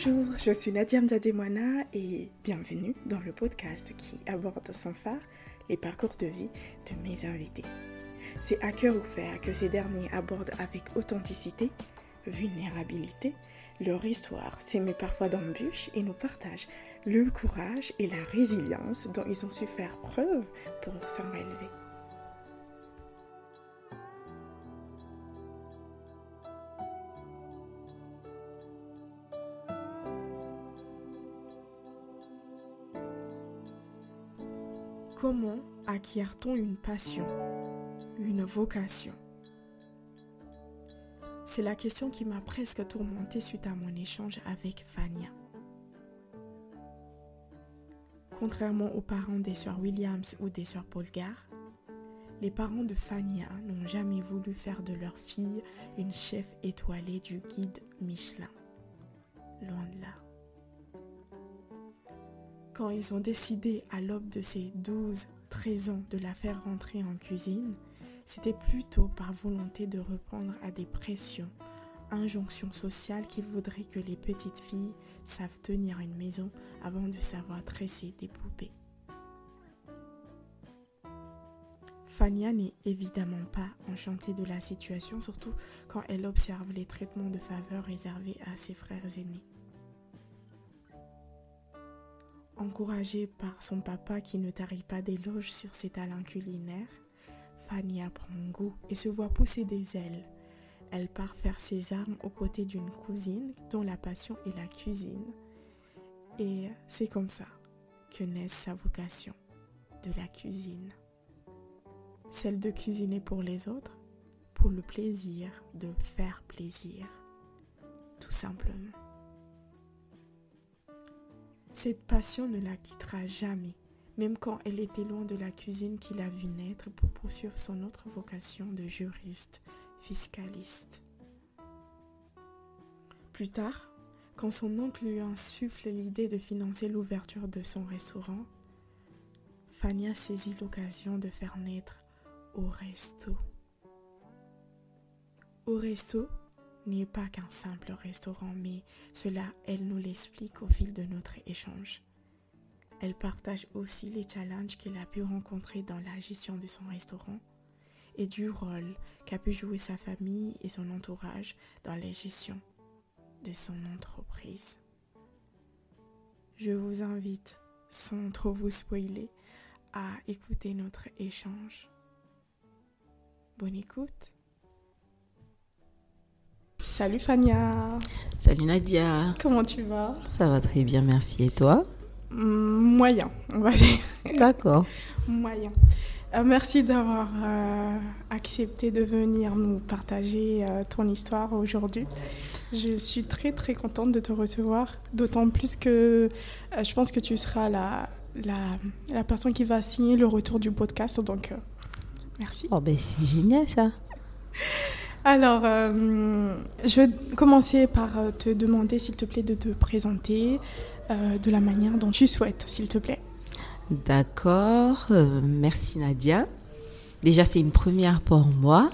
Bonjour, je suis Nadia Mzademwana et bienvenue dans le podcast qui aborde sans phare les parcours de vie de mes invités. C'est à cœur ouvert que ces derniers abordent avec authenticité, vulnérabilité, leur histoire s'émet parfois d'embûches et nous partagent le courage et la résilience dont ils ont su faire preuve pour s'en relever. Comment acquiert-on une passion, une vocation ? C'est la question qui m'a presque tourmentée suite à mon échange avec Fania. Contrairement aux parents des sœurs Williams ou des sœurs Polgar, les parents de Fania n'ont jamais voulu faire de leur fille une chef étoilée du guide Michelin. Loin de là. Quand ils ont décidé à l'aube de ses 12-13 ans de la faire rentrer en cuisine, c'était plutôt par volonté de répondre à des pressions, injonctions sociales qui voudraient que les petites filles savent tenir une maison avant de savoir tresser des poupées. Fania n'est évidemment pas enchantée de la situation, surtout quand elle observe les traitements de faveur réservés à ses frères aînés. Encouragée par son papa qui ne tarit pas d'éloges sur ses talents culinaires, Fania prend goût et se voit pousser des ailes. Elle part faire ses armes aux côtés d'une cousine dont la passion est la cuisine. Et c'est comme ça que naît sa vocation de la cuisine. Celle de cuisiner pour les autres, pour le plaisir de faire plaisir, tout simplement. Cette passion ne la quittera jamais, même quand elle était loin de la cuisine qu'il a vue naître pour poursuivre son autre vocation de juriste, fiscaliste. Plus tard, quand son oncle lui insuffle l'idée de financer l'ouverture de son restaurant, Fania saisit l'occasion de faire naître Au Resto. Au Resto n'est pas qu'un simple restaurant, mais cela, elle nous l'explique au fil de notre échange. Elle partage aussi les challenges qu'elle a pu rencontrer dans la gestion de son restaurant et du rôle qu'a pu jouer sa famille et son entourage dans la gestion de son entreprise. Je vous invite, sans trop vous spoiler, à écouter notre échange. Bonne écoute. Salut Fania. Salut Nadia. Comment tu vas ? Ça va très bien, merci. Et toi ? Moyen, on va dire. D'accord. Moyen. Merci d'avoir accepté de venir nous partager ton histoire aujourd'hui. Je suis très très contente de te recevoir, d'autant plus que je pense que tu seras la personne qui va signer le retour du podcast, donc merci. Oh ben c'est génial ça. Alors, je vais commencer par te demander, s'il te plaît, de te présenter de la manière dont tu souhaites, s'il te plaît. D'accord, merci Nadia. Déjà, c'est une première pour moi.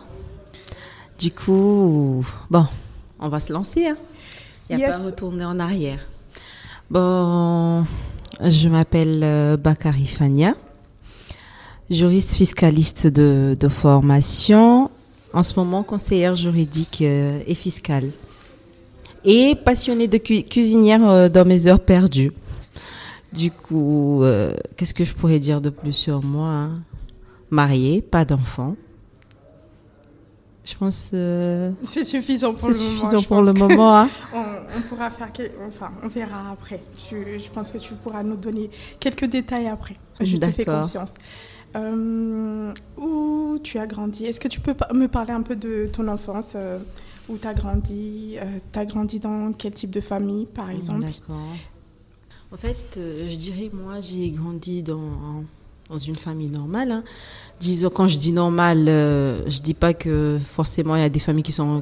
Du coup, bon, on va se lancer, hein. Il n'y a pas à retourner en arrière. Bon, je m'appelle Bakari Fania, juriste fiscaliste de formation. En ce moment, conseillère juridique et fiscale. Et passionnée de cuisinière dans mes heures perdues. Du coup, qu'est-ce que je pourrais dire de plus sur moi, hein? Mariée, pas d'enfant. Je pense... c'est suffisant pour le moment. C'est suffisant pour le moment. Hein? on pourra faire... Enfin, on verra après. Je pense que tu pourras nous donner quelques détails après. Je te fais confiance. Où tu as grandi? Est-ce que tu peux me parler un peu de ton enfance, où tu as grandi? Tu as grandi dans quel type de famille, par exemple? D'accord. En fait, je dirais, moi, j'ai grandi dans une famille normale. Hein. Disons, quand je dis normale, je ne dis pas que forcément il y a des familles qui sont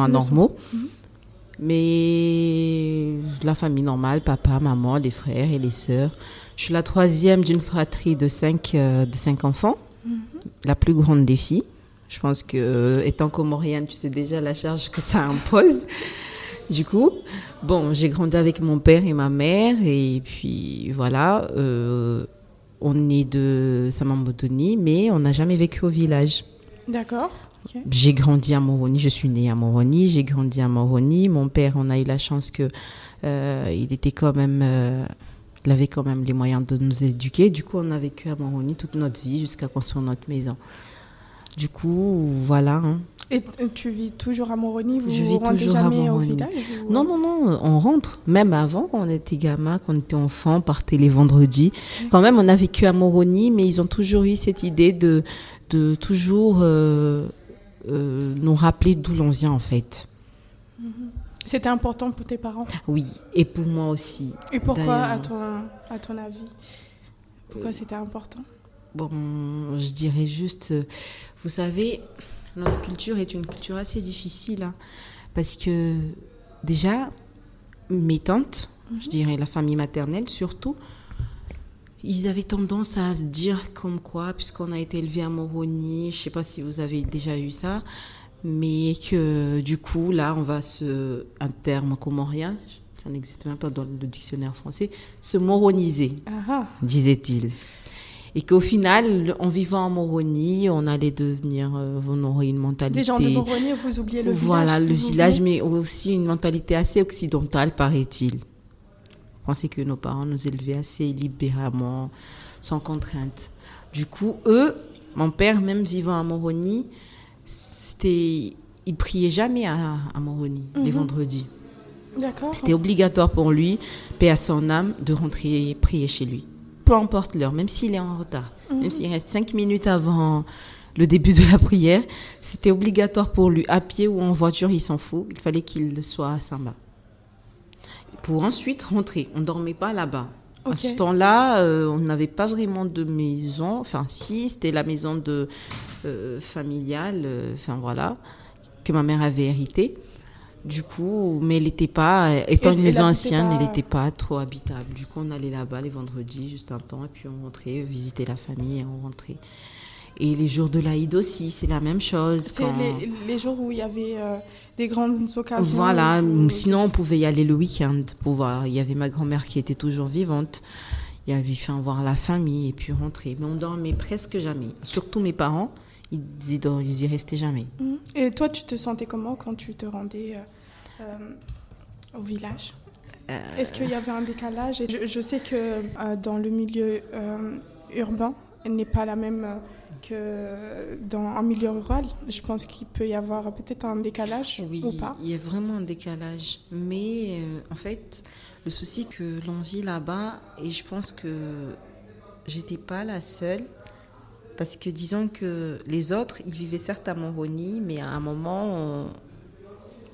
anormaux. Mm-hmm. Mais la famille normale, papa, maman, les frères et les sœurs. Je suis la troisième d'une fratrie de cinq enfants, la plus grande des filles. Je pense que, étant comorienne, tu sais déjà la charge que ça impose. Du coup, bon, j'ai grandi avec mon père et ma mère, et puis voilà, on est de Saint-Mamboudouni, mais on n'a jamais vécu au village. D'accord. Okay. J'ai grandi à Moroni, je suis née à Moroni, j'ai grandi à Moroni. Mon père, on a eu la chance que il était quand même, il avait quand même les moyens de nous éduquer. Du coup, on a vécu à Moroni toute notre vie jusqu'à construire notre maison. Du coup, voilà. Hein. Et tu vis toujours à Moroni, vous ne rentrez jamais au village ou... Non, on rentre. Même avant, quand on était gamin, quand on était enfant, on partait les vendredis. Okay. Quand même, on a vécu à Moroni, mais ils ont toujours eu cette idée de toujours nous rappeler d'où l'on vient, en fait. Mm-hmm. C'était important pour tes parents? Oui, et pour moi aussi. Et pourquoi, à ton avis? Pourquoi c'était important? Bon, je dirais juste, vous savez... Notre culture est une culture assez difficile, hein, parce que déjà, mes tantes, je dirais la famille maternelle surtout, ils avaient tendance à se dire comme quoi, puisqu'on a été élevé à Moroni, je ne sais pas si vous avez déjà eu ça, mais que du coup, là, on va se, un terme comorien, ça n'existe même pas dans le dictionnaire français, se moroniser, disait-il. Et qu'au final, en vivant en Moroni, on allait devenir, on aurait une mentalité... Des gens de Moroni, vous oubliez le village. Voilà, le village, mais aussi une mentalité assez occidentale, paraît-il. Je pensais que nos parents nous élevaient assez libéralement, sans contrainte. Du coup, eux, mon père, même vivant à Moroni, c'était, il priait jamais à Moroni, les vendredis. D'accord. C'était obligatoire pour lui, paix à son âme, de rentrer prier chez lui. Peu importe l'heure, même s'il est en retard, même s'il reste 5 minutes avant le début de la prière, c'était obligatoire pour lui, à pied ou en voiture, il s'en fout, il fallait qu'il soit à Samba. Pour ensuite rentrer, on ne dormait pas là-bas. Okay. À ce temps-là, on n'avait pas vraiment de maison, enfin si, c'était la maison de, familiale, enfin voilà, que ma mère avait héritée. Du coup, mais elle n'était pas, étant une maison ancienne, elle n'était pas trop habitable. Du coup, on allait là-bas les vendredis, juste un temps, et puis on rentrait, visiter la famille, et on rentrait. Et les jours de l'Aïd aussi, c'est la même chose. C'est quand... les jours où il y avait des grandes occasions. Voilà, ou... sinon on pouvait y aller le week-end pour voir. Il y avait ma grand-mère qui était toujours vivante. Il y avait fait voir la famille et puis rentrer. Mais on dormait presque jamais, surtout mes parents. Ils y restaient jamais. Et toi, tu te sentais comment quand tu te rendais au village? Est-ce qu'il y avait un décalage? Je sais que dans le milieu urbain, elle n'est pas la même que dans un milieu rural. Je pense qu'il peut y avoir peut-être un décalage, oui, ou pas. Il y a vraiment un décalage. Mais en fait, le souci que l'on vit là-bas, et je pense que j'étais pas la seule. Parce que disons que les autres, ils vivaient certes à Moroni, mais à un moment...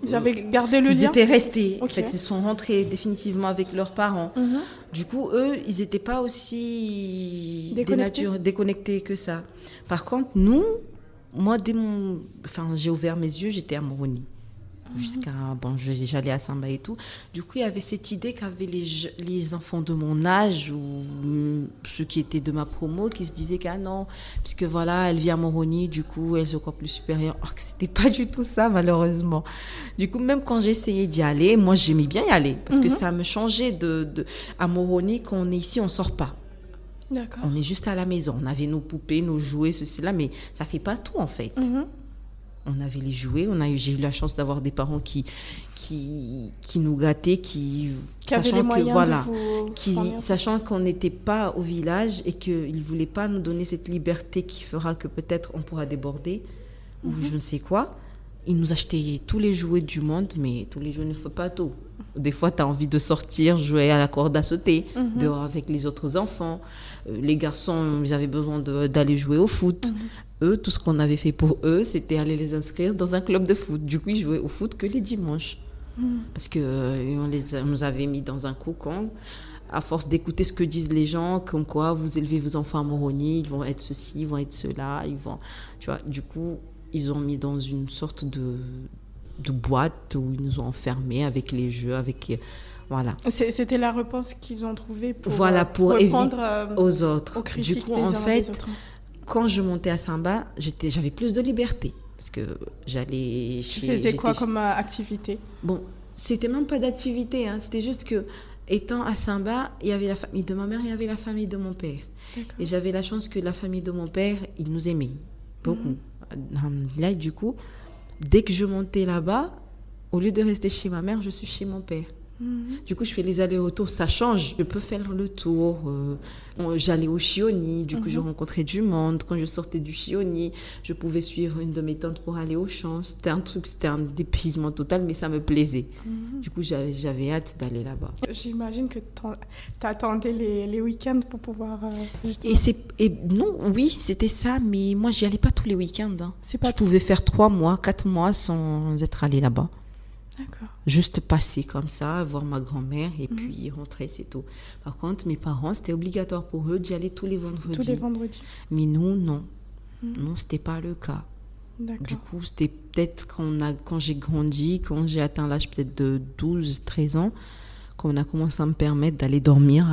Ils avaient gardé le lien. Ils étaient restés. Okay. En fait, ils sont rentrés définitivement avec leurs parents. Mm-hmm. Du coup, eux, ils n'étaient pas aussi déconnectés que ça. Par contre, nous, moi, j'ai ouvert mes yeux, j'étais à Moroni. Jusqu'à... Bon, j'allais à Samba et tout. Du coup, il y avait cette idée qu'avaient les enfants de mon âge ou ceux qui étaient de ma promo qui se disaient qu'ah non, puisque voilà, elle vit à Moroni, du coup, elle se croit plus supérieure. Or que c'était pas du tout ça, malheureusement. Du coup, même quand j'essayais d'y aller, moi, j'aimais bien y aller parce que ça me changeait de... À Moroni, quand on est ici, on sort pas. D'accord. On est juste à la maison. On avait nos poupées, nos jouets, ceci, là, mais ça fait pas tout, en fait. On avait les jouets, j'ai eu la chance d'avoir des parents qui nous gâtaient, qui avaient les moyens sachant qu'on n'était pas au village et qu'ils ne voulaient pas nous donner cette liberté qui fera que peut-être on pourra déborder ou je ne sais quoi. Ils nous achetaient tous les jouets du monde, mais tous les jouets ne font pas tout. Des fois, tu as envie de sortir, jouer à la corde à sauter, dehors avec les autres enfants. Les garçons, ils avaient besoin d'aller jouer au foot. Eux, tout ce qu'on avait fait pour eux, c'était aller les inscrire dans un club de foot. Du coup, ils jouaient au foot que les dimanches. Parce qu'on nous avait mis dans un cocon. À force d'écouter ce que disent les gens, comme quoi vous élevez vos enfants à Moroni, ils vont être ceci, ils vont être cela. Ils vont... Tu vois, du coup, ils ont mis dans une sorte de boîte où ils nous ont enfermés avec les jeux, avec... Voilà. C'était la réponse qu'ils ont trouvée pour répondre aux autres. Aux critiques du coup, des uns des autres. Quand je montais à Samba, j'avais plus de liberté parce que j'allais... Tu faisais quoi comme activité ? Bon, C'était même pas d'activité, hein. C'était juste que, étant à Samba, il y avait la famille de ma mère, il y avait la famille de mon père. Et j'avais la chance que la famille de mon père, ils nous aimaient beaucoup. Là, du coup, dès que je montais là-bas, au lieu de rester chez ma mère, je suis chez mon père. Du coup, je fais les allers-retours, ça change. Je peux faire le tour. J'allais au Chionni, du coup, je rencontrais du monde. Quand je sortais du Chionni, je pouvais suivre une de mes tantes pour aller au champ. C'était un dépaysement total, mais ça me plaisait. Du coup, j'avais hâte d'aller là-bas. J'imagine que t'attendais les week-ends pour pouvoir... Oui, c'était ça, mais moi, j'y allais pas tous les week-ends. Hein. Je pouvais faire 3 mois, 4 mois sans être allée là-bas. D'accord. Juste passer comme ça, voir ma grand-mère et puis rentrer, c'est tout. Par contre, mes parents, c'était obligatoire pour eux d'y aller tous les vendredis. Tous les vendredis. Mais nous, non. Non, c'était pas le cas. D'accord. Du coup, c'était peut-être quand j'ai grandi, quand j'ai atteint l'âge peut-être de 12, 13 ans, qu'on a commencé à me permettre d'aller dormir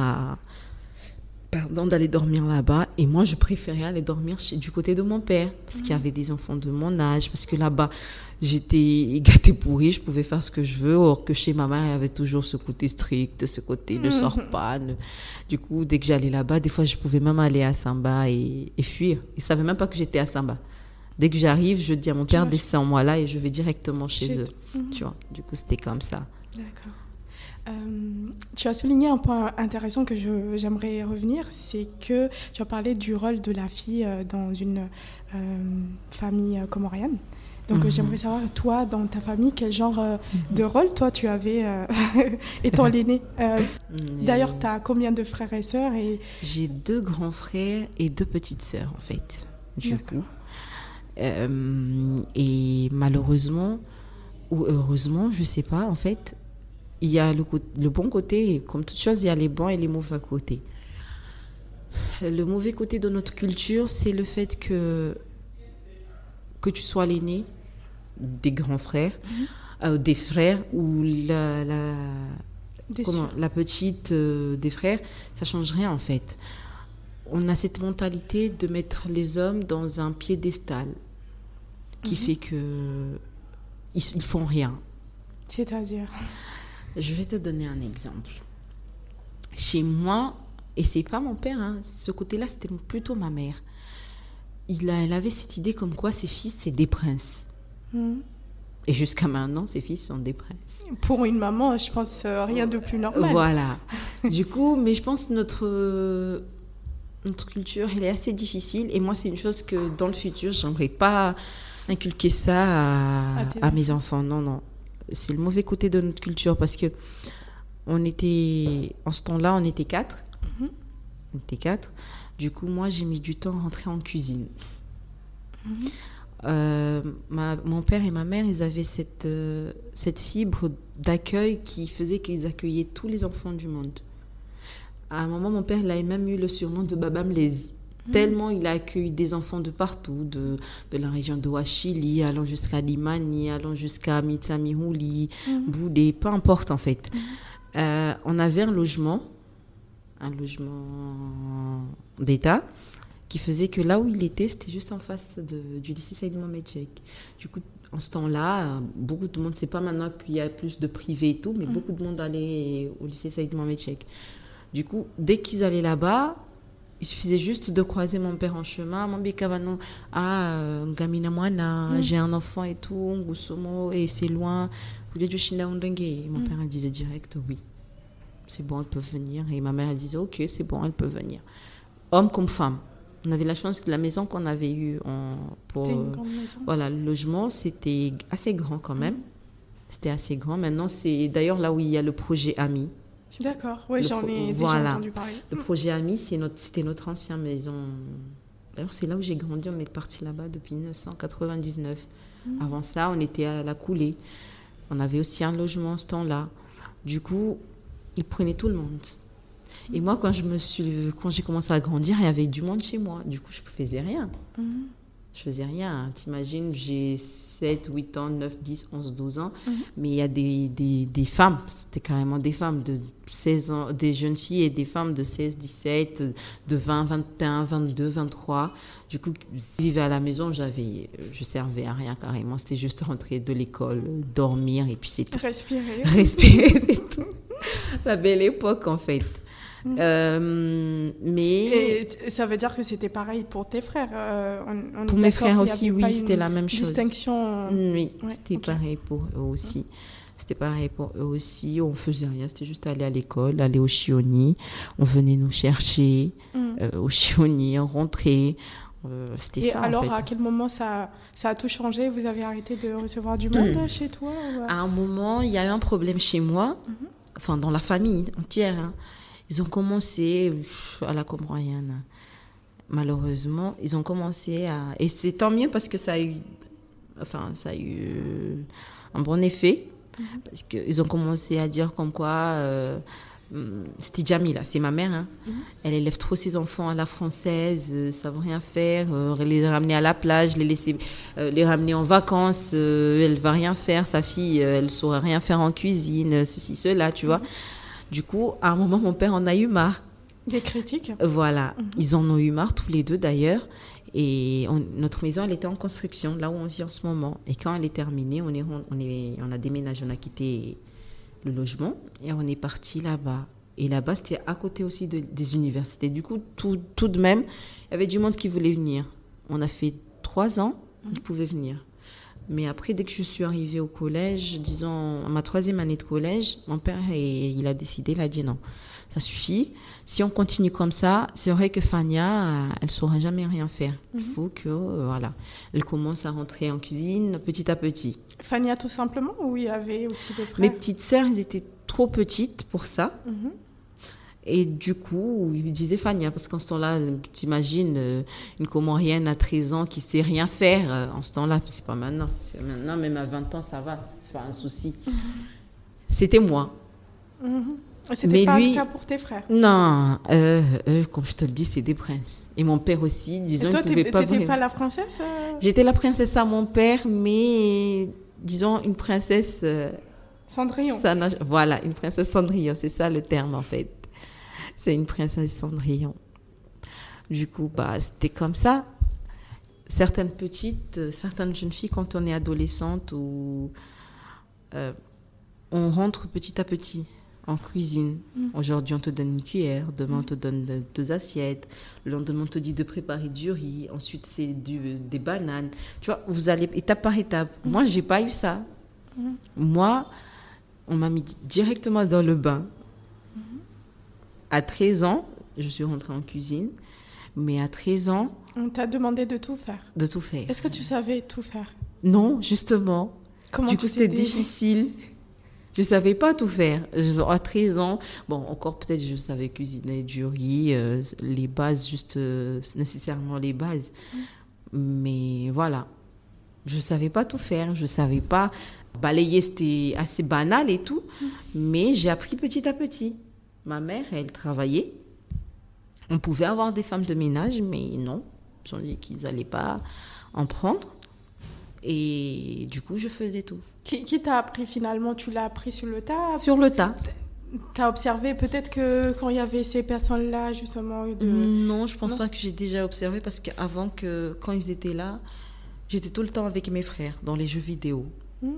là-bas. Et moi, je préférais aller dormir du côté de mon père, parce qu'il y avait des enfants de mon âge, parce que là-bas, j'étais gâtée pourrie, je pouvais faire ce que je veux, or que chez ma mère, il y avait toujours ce côté strict, ce côté ne sort pas. Du coup, dès que j'allais là-bas, des fois, je pouvais même aller à Samba et fuir. Ils ne savaient même pas que j'étais à Samba. Dès que j'arrive, je dis à mon père, descends-moi là et je vais directement chez eux. Tu vois, du coup, c'était comme ça. D'accord. Tu as souligné un point intéressant que j'aimerais revenir, c'est que tu as parlé du rôle de la fille dans une famille comorienne. Donc j'aimerais savoir, toi, dans ta famille, quel genre de rôle toi tu avais étant l'aînée. D'ailleurs, tu as combien de frères et sœurs et... J'ai 2 grands frères et 2 petites sœurs, en fait, du coup. Et malheureusement, ou heureusement, je ne sais pas, en fait... Il y a le bon côté, et comme toute chose, il y a les bons et les mauvais côtés. Le mauvais côté de notre culture, c'est le fait que tu sois l'aîné des grands frères, des frères, ou la petite des frères, ça ne change rien en fait. On a cette mentalité de mettre les hommes dans un piédestal qui fait qu'ils ne font rien. C'est-à-dire... Je vais te donner un exemple. Chez moi, et c'est pas mon père, hein, ce côté-là, c'était plutôt ma mère. Elle avait cette idée comme quoi ses fils, c'est des princes. Et jusqu'à maintenant, ses fils sont des princes. Pour une maman, je pense rien de plus normal. Voilà. Du coup, mais je pense que notre culture, elle est assez difficile. Et moi, c'est une chose que dans le futur, j'aimerais pas inculquer ça à mes enfants. Non, non. C'est le mauvais côté de notre culture parce que en ce temps-là, on était 4. On était 4. Du coup, moi, j'ai mis du temps à rentrer en cuisine. Mon père et ma mère, ils avaient cette fibre d'accueil qui faisait qu'ils accueillaient tous les enfants du monde. À un moment, mon père, il a même eu le surnom de Baba Mlezi. Tellement il a accueilli des enfants de partout, de la région de Ouachili, allant jusqu'à Limani, allant jusqu'à Mitsamihouli, Boudé, peu importe en fait. On avait un logement d'État qui faisait que là où il était, c'était juste en face du lycée Saïd Mohamed Cheikh. Du coup, en ce temps-là, beaucoup de monde, c'est pas maintenant qu'il y a plus de privés et tout, mais beaucoup de monde allait au lycée Saïd Mohamed Cheikh. Du coup, dès qu'ils allaient là-bas, il suffisait juste de croiser mon père en chemin. Mon bikavano, ngamina mwana, j'ai un enfant et tout, ngusomo, et c'est loin. Mon père, elle disait direct, oui, c'est bon, elle peut venir. Et ma mère, elle disait, ok, c'est bon, elle peut venir. Homme comme femme. On avait la chance, la maison qu'on avait eue c'était une grande maison. Voilà, le logement, c'était assez grand quand même. C'était assez grand. Maintenant, c'est d'ailleurs là où il y a le projet Amis. D'accord, oui, j'en ai déjà entendu parler. Le projet Amis, c'était notre ancienne maison. D'ailleurs, c'est là où j'ai grandi, on est parti là-bas depuis 1999. Avant ça, on était à La Coulée. On avait aussi un logement en ce temps-là. Du coup, ils prenaient tout le monde. Et moi, quand j'ai commencé à grandir, il y avait du monde chez moi. Du coup, je ne faisais rien. je faisais rien. T'imagines, j'ai 7, 8 ans, 9, 10, 11, 12 ans. Mm-hmm. Mais il y a des femmes, c'était carrément des femmes de 16 ans, des jeunes filles et des femmes de 16, 17, de 20, 21, 22, 23. Du coup, je vivais à la maison, je servais à rien carrément. C'était juste rentrer de l'école, dormir et puis c'est tout. Respirer, c'est tout. La belle époque en fait. Mais et ça veut dire que c'était pareil pour tes frères. Pour mes frères aussi, oui, c'était la même chose. Distinction. Oui, ouais, c'était pareil pour eux aussi. C'était pareil pour eux aussi. On faisait rien, c'était juste aller à l'école, aller au Chionni. On venait nous chercher au Chionni, rentrer. C'était et ça, alors, en fait. À quel moment ça a tout changé? Vous avez arrêté de recevoir du monde chez toi ou... À un moment, il y a eu un problème chez moi, enfin dans la famille entière. Hein. Ils ont commencé à la comprendre, malheureusement. Ils ont commencé à... Et c'est tant mieux parce que ça a eu un bon effet. Parce qu'ils ont commencé à dire comme quoi... c'était Jamila, c'est ma mère. Hein. Mm-hmm. Elle élève trop ses enfants à la française, ça veut rien faire. Les ramener à la plage, les ramener en vacances, elle va rien faire. Sa fille, elle saura rien faire en cuisine, ceci, cela, tu vois. Du coup, à un moment, mon père en a eu marre. Des critiques. Voilà, ils en ont eu marre tous les deux d'ailleurs. Et notre maison, elle était en construction, là où on vit en ce moment. Et quand elle est terminée, on a déménagé, on a quitté le logement et on est parti là-bas. Et là-bas, c'était à côté aussi des universités. Du coup, tout de même, il y avait du monde qui voulait venir. On a fait 3 ans, ils pouvaient venir. Mais après, dès que je suis arrivée au collège, disons, à ma 3e année de collège, mon père, il a décidé, il a dit non, ça suffit. Si on continue comme ça, c'est vrai que Fania, elle ne saura jamais rien faire. Il faut que, voilà, elle commence à rentrer en cuisine petit à petit. Fania tout simplement, ou il y avait aussi des frères? Mes petites sœurs, elles étaient trop petites pour ça. Et du coup, il disait Fania, parce qu'en ce temps-là, t'imagines une Comorienne à 13 ans qui ne sait rien faire. En ce temps-là, c'est pas maintenant. C'est maintenant, même à 20 ans, ça va. C'est pas un souci. C'était moi. C'était mais pas lui... le cas pour tes frères? Non. Comme je te le dis, c'est des princes. Et mon père aussi, disons, il ne pouvait pas... Et toi, t'étais pas la princesse? J'étais la princesse à mon père, mais disons, une princesse... Cendrillon. Voilà, une princesse Cendrillon. C'est ça le terme, en fait. C'est une princesse Cendrillon. Du coup, c'était comme ça. Certaines petites, certaines jeunes filles, quand on est adolescente, on rentre petit à petit en cuisine. Aujourd'hui, on te donne une cuillère. Demain, on te donne 2 assiettes. Le lendemain, on te dit de préparer du riz. Ensuite, c'est des bananes. Tu vois, vous allez étape par étape. Moi, je n'ai pas eu ça. Moi, on m'a mis directement dans le bain. À 13 ans, je suis rentrée en cuisine, mais à 13 ans... On t'a demandé de tout faire. De tout faire. Est-ce que tu savais tout faire? Non, justement. Comment du coup, c'était difficile. Je ne savais pas tout faire. À 13 ans, bon, encore peut-être je savais cuisiner du riz, les bases, juste nécessairement les bases. Mais voilà, je ne savais pas tout faire, je ne savais pas balayer, c'était assez banal et tout, mais j'ai appris petit à petit. Ma mère, elle travaillait. On pouvait avoir des femmes de ménage, mais non. Ils ont dit qu'ils n'allaient pas en prendre. Et du coup, je faisais tout. Qui t'a appris finalement? Tu l'as appris sur le tas? Sur le tas. T'as observé peut-être que quand il y avait ces personnes-là, justement... Non, je pense pas que j'ai déjà observé parce qu'avant, quand ils étaient là, j'étais tout le temps avec mes frères dans les jeux vidéo.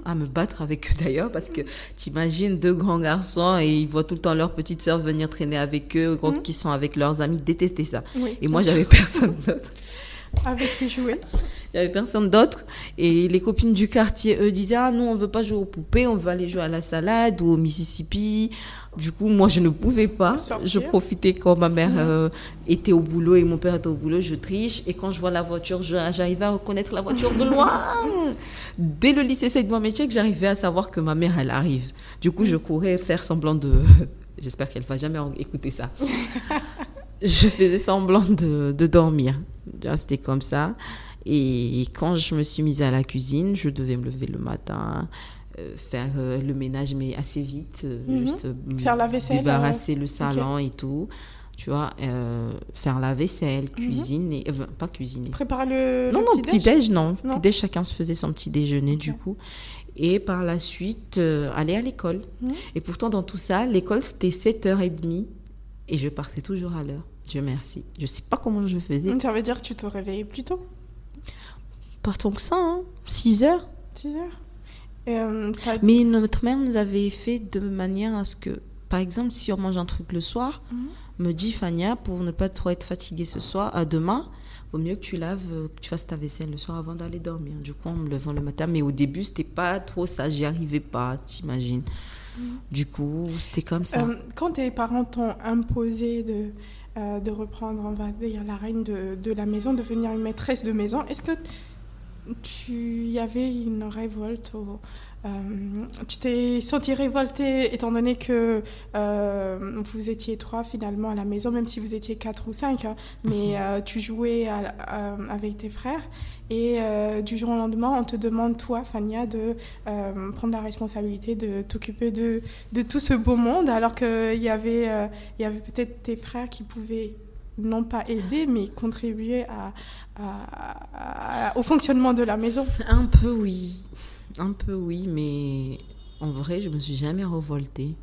À me battre avec eux d'ailleurs parce que t'imagines 2 grands garçons et ils voient tout le temps leur petite sœur venir traîner avec eux qui sont avec leurs amis, détester ça. Oui, et moi j'avais personne d'autre avec qui jouer. Il y avait personne d'autre et les copines du quartier eux disaient ah non on veut pas jouer aux poupées, on va aller jouer à la salade ou au Mississippi. Du coup moi je ne pouvais pas sortir. Je profitais quand ma mère était au boulot et mon père était au boulot, je triche et quand je vois la voiture j'arrivais à reconnaître la voiture de loin. Dès le lycée Saïd Mohamed Cheikh, j'arrivais à savoir que ma mère, elle arrive. Du coup, je courais faire semblant de... J'espère qu'elle ne va jamais écouter ça. Je faisais semblant de dormir. C'était comme ça. Et quand je me suis mise à la cuisine, je devais me lever le matin, faire le ménage, mais assez vite. Juste faire la vaisselle. Débarrasser le salon et tout. tu vois, faire la vaisselle, cuisiner, pas cuisiner. Préparer le petit-déj, non. Petit-déj, chacun se faisait son petit déjeuner, du coup. Et par la suite, aller à l'école. Et pourtant, dans tout ça, l'école, c'était 7h30 et je partais toujours à l'heure. Dieu merci. Je ne sais pas comment je faisais. Ça veut dire que tu te réveillais plus tôt? Pas tant que ça, 6h. 6h. Mais notre mère nous avait fait de manière à ce que, par exemple, si on mange un truc le soir, me dit Fania, pour ne pas trop être fatiguée ce soir, à demain, vaut mieux que tu laves, que tu fasses ta vaisselle le soir avant d'aller dormir. Du coup, en me levant le matin, mais au début, c'était pas trop ça, j'y arrivais pas, t'imagines. Du coup, c'était comme ça. Quand tes parents t'ont imposé de reprendre, on va dire, la reine de la maison, devenir une maîtresse de maison, est-ce que il y avait une révolte tu t'es sentie révoltée étant donné que vous étiez 3 finalement à la maison, même si vous étiez 4 ou 5, mais tu jouais avec tes frères et du jour au lendemain on te demande, toi Fania, de prendre la responsabilité de t'occuper de tout ce beau monde, alors qu'il y avait peut-être tes frères qui pouvaient non pas aider, mais contribuer au fonctionnement de la maison. Un peu oui, mais en vrai, je ne me suis jamais révoltée.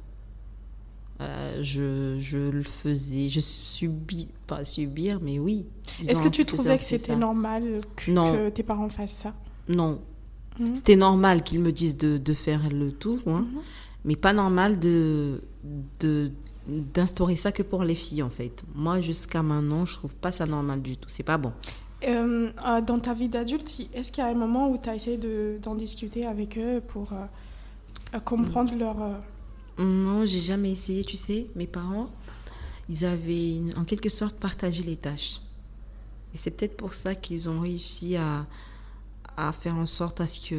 Je le faisais, je subis, pas subir, mais oui. Est-ce que tu trouvais que c'était normal que tes parents fassent ça ? Non, c'était normal qu'ils me disent de faire le tout, mais pas normal d'instaurer ça que pour les filles, en fait. Moi, jusqu'à maintenant, je trouve pas ça normal du tout. C'est pas bon. Dans ta vie d'adulte, est-ce qu'il y a un moment où tu as essayé d'en discuter avec eux pour comprendre leur... Non, j'ai jamais essayé. Tu sais, mes parents, ils avaient en quelque sorte partagé les tâches. Et c'est peut-être pour ça qu'ils ont réussi à faire en sorte à ce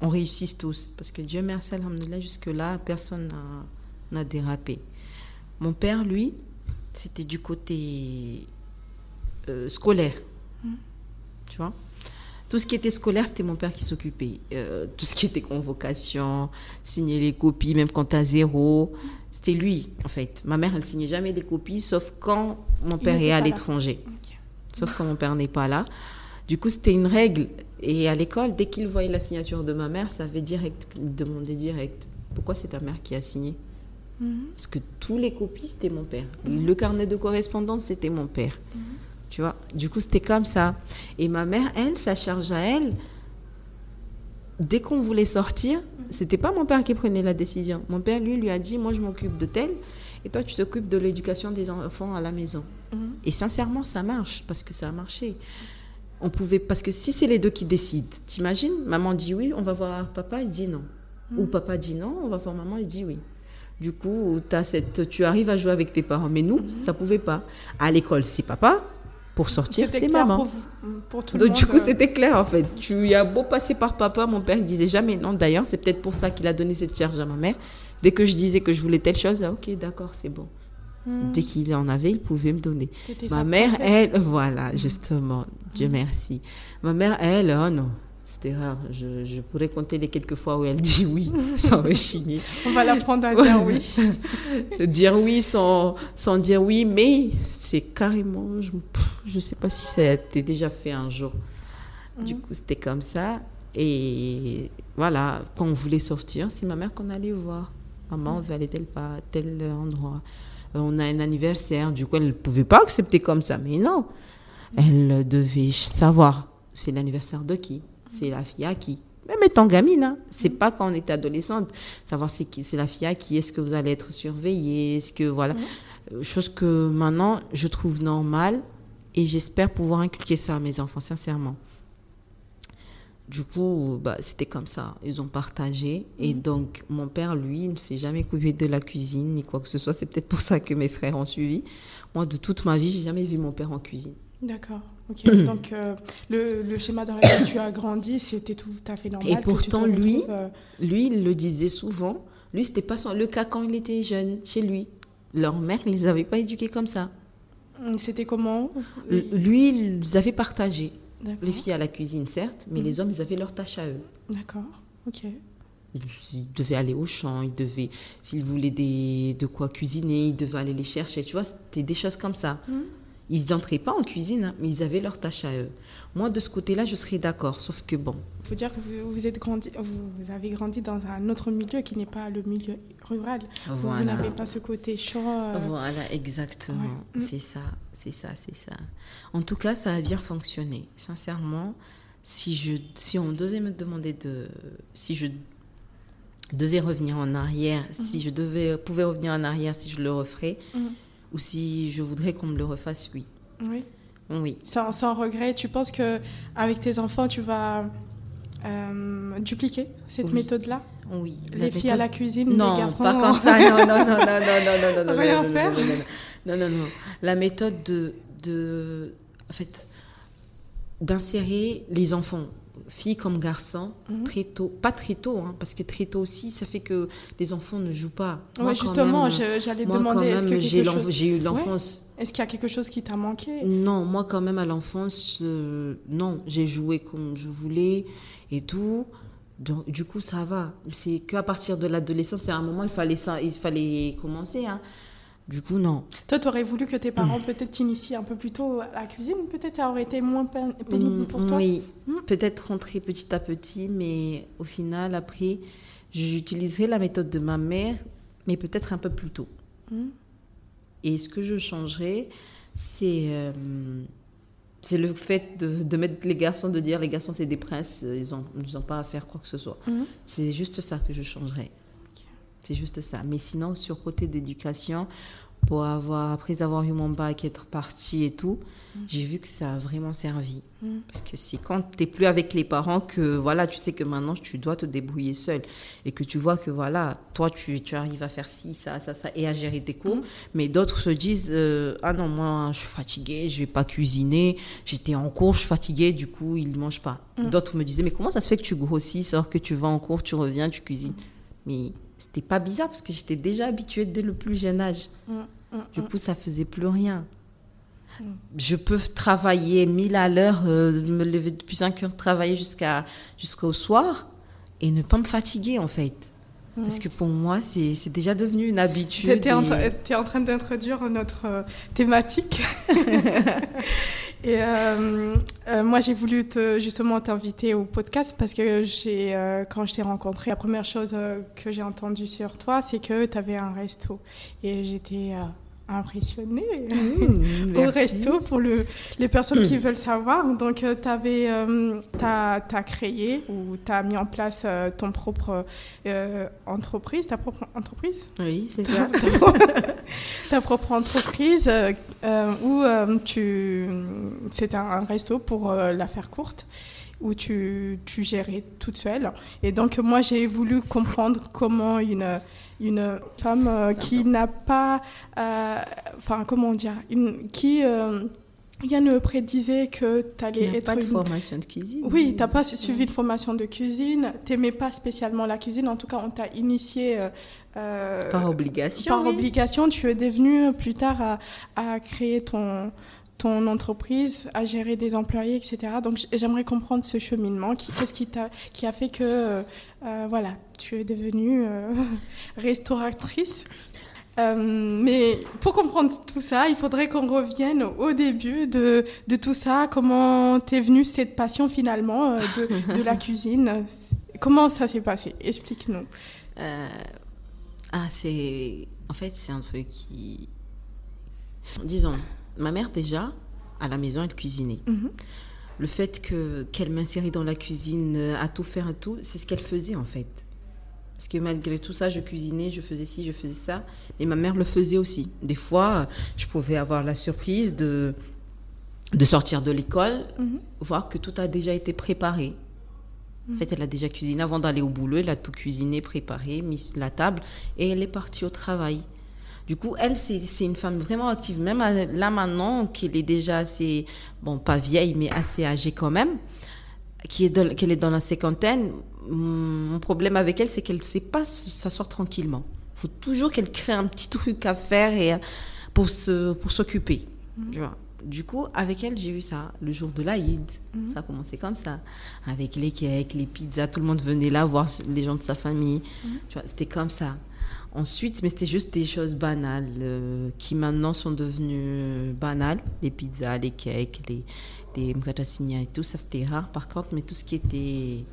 qu'on réussisse tous. Parce que Dieu merci, alhamdoulilah, jusque-là, personne n'a... On a dérapé. Mon père, lui, c'était du côté scolaire. Tu vois ? Tout ce qui était scolaire, c'était mon père qui s'occupait. Tout ce qui était convocation, signer les copies, même quand t'as 0, c'était lui, en fait. Ma mère, elle ne signait jamais des copies, sauf quand mon père est à l'étranger. Okay. Sauf quand mon père n'est pas là. Du coup, c'était une règle. Et à l'école, dès qu'il voyait la signature de ma mère, ça avait direct, il me demandait direct, pourquoi c'est ta mère qui a signé ? Parce que tous les copies, c'était mon père. Le carnet de correspondance, c'était mon père. Tu vois, du coup, c'était comme ça. Et ma mère, elle, sa charge à elle, dès qu'on voulait sortir, c'était pas mon père qui prenait la décision. Mon père, lui a dit, moi, je m'occupe de tel, et toi, tu t'occupes de l'éducation des enfants à la maison. Et sincèrement, ça marche, parce que ça a marché. On pouvait, parce que si c'est les deux qui décident, t'imagines, maman dit oui, on va voir papa, il dit non. Ou papa dit non, on va voir maman, il dit oui. Du coup, tu arrives à jouer avec tes parents. Mais nous, ça ne pouvait pas. À l'école, c'est papa. Pour sortir, c'est maman. Pour tout le monde. Du coup, c'était clair, en fait. Tu as beau passer par papa, mon père ne disait jamais non. D'ailleurs, c'est peut-être pour ça qu'il a donné cette charge à ma mère. Dès que je disais que je voulais telle chose, ok, d'accord, c'est bon. Dès qu'il en avait, il pouvait me donner. C'était ma mère, princesse. Elle, voilà, justement, Dieu merci. Ma mère, elle, oh non. C'était rare. Je pourrais compter les quelques fois où elle dit oui, sans rechigner. On va l'apprendre à dire oui. Se dire oui sans dire oui, mais c'est carrément... Je ne sais pas si ça a été déjà fait un jour. Du coup, c'était comme ça. Et voilà, quand on voulait sortir, c'est ma mère qu'on allait voir. Maman, on veut aller tel endroit. On a un anniversaire. Du coup, elle ne pouvait pas accepter comme ça. Mais non, elle devait savoir. C'est l'anniversaire de qui ? C'est la fille à qui, même étant gamine, c'est pas quand on est adolescente, savoir c'est la fille à qui, est-ce que vous allez être surveillée, est-ce que voilà, chose que maintenant je trouve normale et j'espère pouvoir inculquer ça à mes enfants sincèrement. Du coup, c'était comme ça, ils ont partagé et donc mon père lui ne s'est jamais coupé de la cuisine ni quoi que ce soit, c'est peut-être pour ça que mes frères ont suivi. Moi de toute ma vie, j'ai jamais vu mon père en cuisine. D'accord, ok. Donc, le schéma dans lequel tu as grandi, c'était tout à fait normal. Et pourtant, lui, il le disait souvent. Lui, c'était pas le cas quand il était jeune, chez lui. Leur mère ne les avait pas éduqués comme ça. C'était comment ? Lui, il les avait partagés. D'accord. Les filles à la cuisine, certes, mais les hommes, ils avaient leur tâche à eux. D'accord, ok. Il devait aller au champ, il devait, s'il voulait de quoi cuisiner, il devait aller les chercher, tu vois, c'était des choses comme ça. Mmh. Ils n'entraient pas en cuisine, hein, mais ils avaient leur tâche à eux. Moi, de ce côté-là, je serais d'accord, sauf que bon. Il faut dire que vous avez grandi dans un autre milieu qui n'est pas le milieu rural. Voilà. Vous n'avez pas ce côté chaud. Voilà, exactement. Ouais. C'est ça. En tout cas, ça a bien fonctionné. Sincèrement, si je pouvais revenir en arrière, si je le referais, ou si je voudrais qu'on me le refasse, oui. Sans regret, tu penses qu'avec tes enfants, tu vas dupliquer cette méthode-là? Oui. Les filles à la cuisine, non, les garçons... Non, pas comme ça, non. Rien à faire. Non. La méthode en fait, d'insérer les enfants, filles comme garçons, très tôt, pas très tôt, hein, parce que très tôt aussi, ça fait que les enfants ne jouent pas. Oui, justement, j'allais demander, est-ce que j'ai eu l'enfance... Ouais. Est-ce qu'il y a quelque chose qui t'a manqué? Non, moi quand même à l'enfance, non, j'ai joué comme je voulais et tout, donc, du coup ça va. C'est qu'à partir de l'adolescence, c'est à un moment, il fallait commencer, hein. Du coup, non. Toi, t'aurais voulu que tes parents peut-être t'initient un peu plus tôt à la cuisine? Peut-être ça aurait été moins pénible pour toi? Oui, peut-être rentrer petit à petit, mais au final, après, j'utiliserai la méthode de ma mère, mais peut-être un peu plus tôt. Et ce que je changerais, c'est le fait de mettre les garçons, de dire les garçons, c'est des princes, ils n'ont pas à faire quoi que ce soit. C'est juste ça que je changerais. C'est juste ça. Mais sinon, sur côté d'éducation, après avoir eu mon bac, être partie et tout, j'ai vu que ça a vraiment servi. Parce que c'est quand tu n'es plus avec les parents que voilà, tu sais que maintenant, tu dois te débrouiller seule. Et que tu vois que voilà, toi, tu arrives à faire ci, ça, et à gérer tes cours. Mais d'autres se disent, ah non, moi, je suis fatiguée, je ne vais pas cuisiner, j'étais en cours, je suis fatiguée, du coup, ils ne mangent pas. D'autres me disaient, mais comment ça se fait que tu grossis, alors que tu vas en cours, tu reviens, tu cuisines? Mais... c'était pas bizarre parce que j'étais déjà habituée dès le plus jeune âge. Du coup, ça faisait plus rien. Je peux travailler 1000 à l'heure, me lever depuis 5 heures, travailler jusqu'au soir et ne pas me fatiguer en fait. Parce que pour moi, c'est déjà devenu une habitude. Tu es en train d'introduire notre thématique. Et moi, j'ai voulu justement t'inviter au podcast parce que quand je t'ai rencontrée, la première chose que j'ai entendue sur toi, c'est que tu avais un resto. Et j'étais impressionnée au resto pour les personnes qui veulent savoir. Donc, t'as créé ou tu as mis en place ton propre entreprise. Ta propre entreprise? Oui, c'est ça. Ta propre entreprise où c'est un resto pour la faire courte, où tu gérais toute seule. Et donc, moi, j'ai voulu comprendre comment une femme qui n'a pas... Enfin, comment dire, rien ne prédisait que tu allais être... Tu n'as pas de formation de cuisine. Oui, tu n'as pas suivi de formation de cuisine. Tu n'aimais pas spécialement la cuisine. En tout cas, on t'a initié... par obligation. Par obligation. Tu es devenue plus tard à créer ton entreprise, à gérer des employés, etc. Donc, j'aimerais comprendre ce cheminement. Qu'est-ce qui a fait que voilà, tu es devenue restauratrice? Mais pour comprendre tout ça, il faudrait qu'on revienne au début de tout ça. Comment t'es venue cette passion finalement de la cuisine? Comment ça s'est passé? Explique-nous. En fait, c'est un truc qui... Disons, ma mère déjà, à la maison, elle cuisinait. Le fait qu'elle m'insérait dans la cuisine, à tout faire, à tout, c'est ce qu'elle faisait en fait. Parce que malgré tout ça, je cuisinais, je faisais ci, je faisais ça. Et ma mère le faisait aussi. Des fois, je pouvais avoir la surprise de sortir de l'école, voir que tout a déjà été préparé. En fait, elle a déjà cuisiné. Avant d'aller au boulot, elle a tout cuisiné, préparé, mis sur la table. Et elle est partie au travail. Du coup, elle, c'est une femme vraiment active. Même là maintenant, qu'elle est déjà assez... Bon, pas vieille, mais assez âgée quand même. Qu'elle est dans la cinquantaine, mon problème avec elle, c'est qu'elle ne sait pas s'asseoir tranquillement. Il faut toujours qu'elle crée un petit truc à faire pour s'occuper. Tu vois. Du coup, avec elle, j'ai eu ça, le jour de l'Aïd. Mm-hmm. Ça a commencé comme ça, avec les cakes, les pizzas, tout le monde venait là voir les gens de sa famille. Mm-hmm. Tu vois, c'était comme ça. Ensuite, mais c'était juste des choses banales qui maintenant sont devenues banales. Les pizzas, les cakes, les mkata signa et tout, ça c'était rare par contre, mais tout ce qui était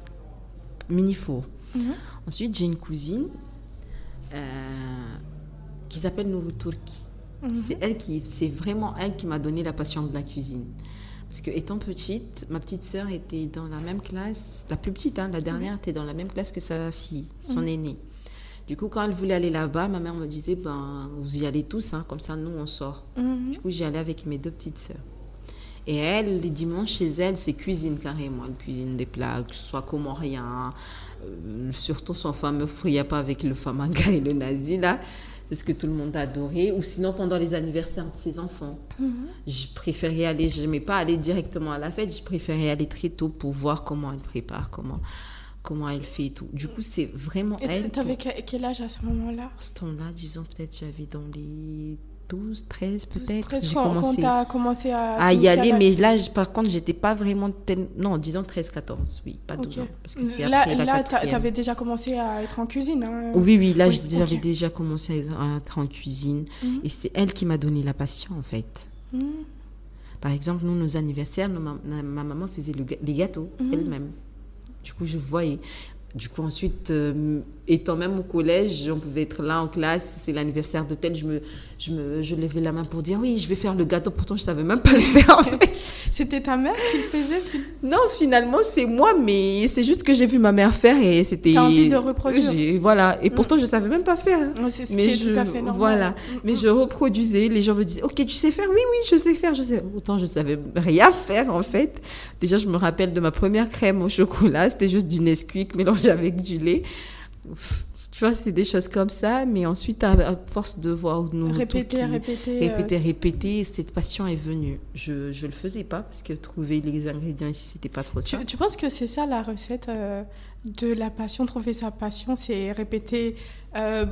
mini-four. Mm-hmm. Ensuite, j'ai une cousine qui s'appelle Nourou Turki. Mm-hmm. C'est vraiment elle qui m'a donné la passion de la cuisine. Parce que étant petite, ma petite sœur était dans la même classe, la plus petite, hein, la dernière, mm-hmm. était dans la même classe que sa fille, son mm-hmm. aînée. Du coup, quand elle voulait aller là-bas, ma mère me disait, ben, vous y allez tous, hein, comme ça, nous, on sort. Mm-hmm. Du coup, j'y allais avec mes deux petites sœurs. Et elle, les dimanches, chez elle, c'est cuisine carrément. Elle cuisine des plats, que ce soit comorien, surtout son fameux friapa avec le famanga et le nazi, là. Parce que tout le monde adorait, ou sinon pendant les anniversaires de ses enfants. Mm-hmm. Je préférais aller, je n'aimais pas aller directement à la fête, je préférais aller très tôt pour voir comment elle prépare, comment elle fait et tout. Du coup, c'est vraiment elle. Et t'avais quel âge à ce moment-là? À ce temps-là, disons, peut-être j'avais dans les 12, 13 peut-être. 12, 13 quand t'as commencé à y aller, mais là, par contre, j'étais pas vraiment... Non, disons 13, 14, oui, pas 12 okay. ans. Parce que c'est là, après la 4e. Là, t'avais déjà commencé à être en cuisine. Hein. Oui, là, oui, j'avais okay. déjà commencé à être en cuisine. Mm-hmm. Et c'est elle qui m'a donné la passion, en fait. Mm-hmm. Par exemple, nous, nos anniversaires, ma maman faisait les gâteaux, mm-hmm. elle-même. Du coup, je voyais... Du coup, ensuite, étant même au collège, on pouvait être là en classe, c'est l'anniversaire de tel, je levais la main pour dire « Oui, je vais faire le gâteau », pourtant je ne savais même pas le faire. En fait. C'était ta mère qui le faisait? Non, finalement, c'est moi, mais c'est juste que j'ai vu ma mère faire et c'était... T'as envie de reproduire. Voilà, et pourtant, je ne savais même pas faire. Hein. Ouais, c'est ce qui est tout à fait normal. Voilà, mais je reproduisais, les gens me disaient « Ok, tu sais faire? »« Oui, je sais faire, je sais. » Autant, je ne savais rien faire, en fait. Déjà, je me rappelle de ma première crème au chocolat, c'était juste du Nesquik mélangé avec du lait. Tu vois, c'est des choses comme ça, mais ensuite, à force de voir nous répéter, cette passion est venue. Je le faisais pas parce que trouver les ingrédients ici, c'était pas trop ça. Tu penses que c'est ça la recette de la passion, trouver sa passion, c'est répéter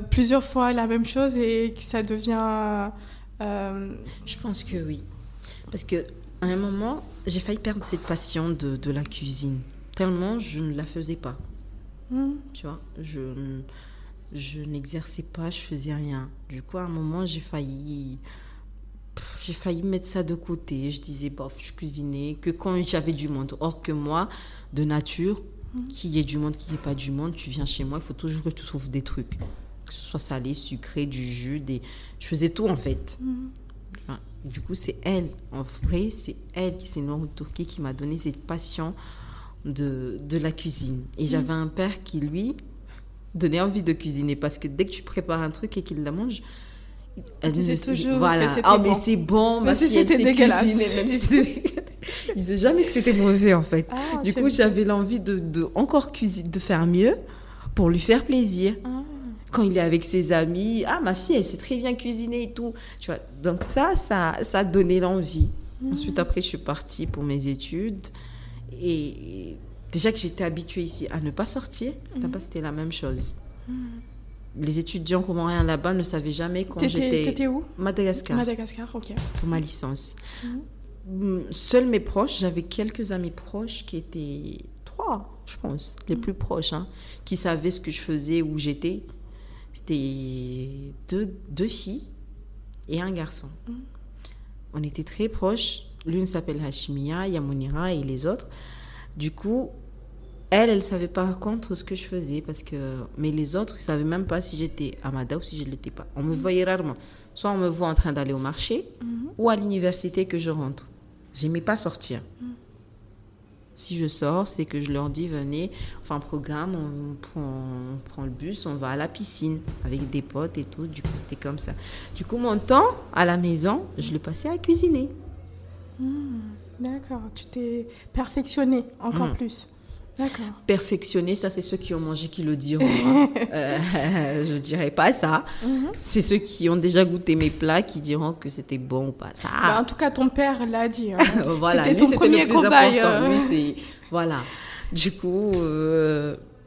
plusieurs fois la même chose et que ça devient... Je pense que oui. Parce qu'à un moment, j'ai failli perdre cette passion de la cuisine. Tellement, je ne la faisais pas. Mmh. Tu vois, je n'exerçais pas, je faisais rien. Du coup, à un moment, j'ai failli mettre ça de côté. Je disais, bof, je cuisinais que quand j'avais du monde. Or que moi, de nature, qu'il y ait du monde, qu'il n'y ait pas du monde, tu viens chez moi, il faut toujours que tu trouves des trucs. Que ce soit salé, sucré, du jus, je faisais tout en fait. Mmh. Enfin, du coup, c'est elle, en vrai, c'est Nourou Turki qui m'a donné cette passion de la cuisine. Et j'avais un père qui, lui, donnait envie de cuisiner parce que dès que tu prépares un truc et qu'il la mange, elle disait toujours voilà. que c'était bon. Mais c'est bon, même si c'était dégueulasse. Il disait jamais que c'était mauvais, en fait. Ah, du coup, j'avais l'envie de encore cuisiner, de faire mieux pour lui faire plaisir. Ah. Quand il est avec ses amis, ma fille, elle sait très bien cuisiner et tout. Tu vois, donc ça donnait l'envie. Ensuite, après, je suis partie pour mes études. Et déjà que j'étais habituée ici à ne pas sortir, là-bas c'était la même chose. Les étudiants comoriens là-bas ne savaient jamais quand j'étais... T'étais où? Madagascar, ok. Pour ma licence. Seuls mes proches, j'avais quelques amis proches qui étaient 3, je pense, les plus proches, hein, qui savaient ce que je faisais, où j'étais. C'était deux filles et un garçon. On était très proches. L'une s'appelle Hashimia, Yamonira et les autres. Du coup, elle ne savait pas contre ce que je faisais. Mais les autres, ils ne savaient même pas si j'étais à Mada ou si je ne l'étais pas. On me voyait rarement. Soit on me voit en train d'aller au marché ou à l'université que je rentre. Je n'aimais pas sortir. Si je sors, c'est que je leur dis, venez, enfin programme, on prend le bus, on va à la piscine avec des potes et tout. Du coup, c'était comme ça. Du coup, mon temps à la maison, je le passais à cuisiner. D'accord, tu t'es perfectionnée encore plus. D'accord. Perfectionnée, ça c'est ceux qui ont mangé qui le diront. Hein. Je dirais pas ça. C'est ceux qui ont déjà goûté mes plats qui diront que c'était bon ou pas. Ça. Bah, en tout cas, ton père l'a dit. Hein. Voilà, c'était ton premier cobaye. Voilà. Du coup,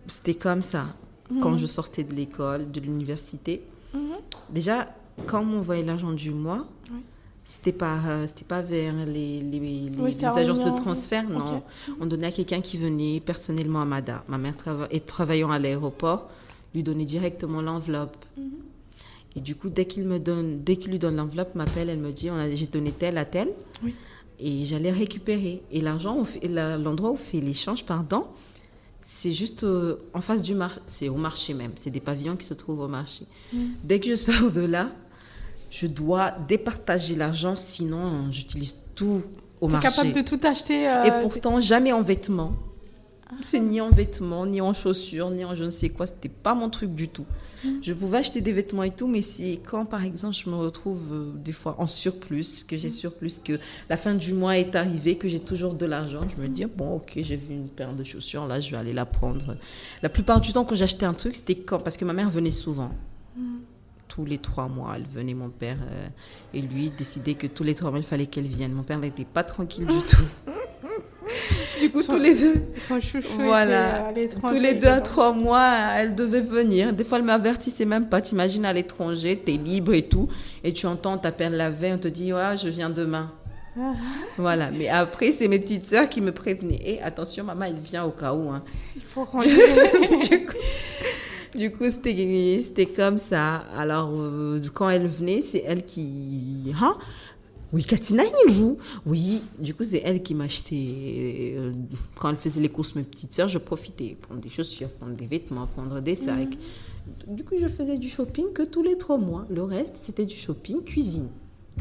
c'était comme ça. Quand je sortais de l'école, de l'université, déjà quand on voyait l'argent du mois. C'était pas vers les agences de transfert, non. Okay. On donnait à quelqu'un qui venait personnellement à Mada. Ma mère travaillant à l'aéroport, lui donnait directement l'enveloppe. Mm-hmm. Et du coup, dès qu'il lui donne l'enveloppe, m'appelle, elle me dit j'ai donné tel à tel. Oui. Et j'allais récupérer. Et l'argent, l'endroit où on fait l'échange, c'est juste en face du marché. C'est au marché même. C'est des pavillons qui se trouvent au marché. Mmh. Dès que je sors de là, je dois départager l'argent, sinon j'utilise tout au marché. T'es capable de tout acheter. Et pourtant, jamais en vêtements. C'est ni en vêtements, ni en chaussures, ni en je ne sais quoi. C'était pas mon truc du tout. Mmh. Je pouvais acheter des vêtements et tout, mais c'est quand, par exemple, je me retrouve des fois en surplus, que j'ai surplus, que la fin du mois est arrivée, que j'ai toujours de l'argent. Je me dis, bon, ok, j'ai vu une paire de chaussures, là, je vais aller la prendre. La plupart du temps, quand j'achetais un truc, c'était quand, parce que ma mère venait souvent. Mmh. Tous les 3 mois, elle venait, mon père et lui décidaient que tous les 3 mois, il fallait qu'elle vienne. Mon père n'était pas tranquille du tout. Du coup, tous les deux, son chouchou, voilà, tous les 2 à 3 mois, elle devait venir. Des fois, elle m'avertissait même pas. T'imagines à l'étranger, t'es libre et tout, et tu entends, on t'appelle la veille, on te dit, ouais, je viens demain. Ah. Voilà. Mais après, c'est mes petites sœurs qui me prévenaient. Et attention, maman, elle vient au cas où. Hein. Il faut ranger. Du coup, c'était comme ça. Alors, quand elle venait, c'est elle qui. Hein? Oui, Katina, il joue. Oui, du coup, c'est elle qui m'achetait. Quand elle faisait les courses, mes petites sœurs, je profitais. Prendre des chaussures, prendre des vêtements, prendre des sacs. Mmh. Du coup, je faisais du shopping que tous les 3 mois. Le reste, c'était du shopping cuisine.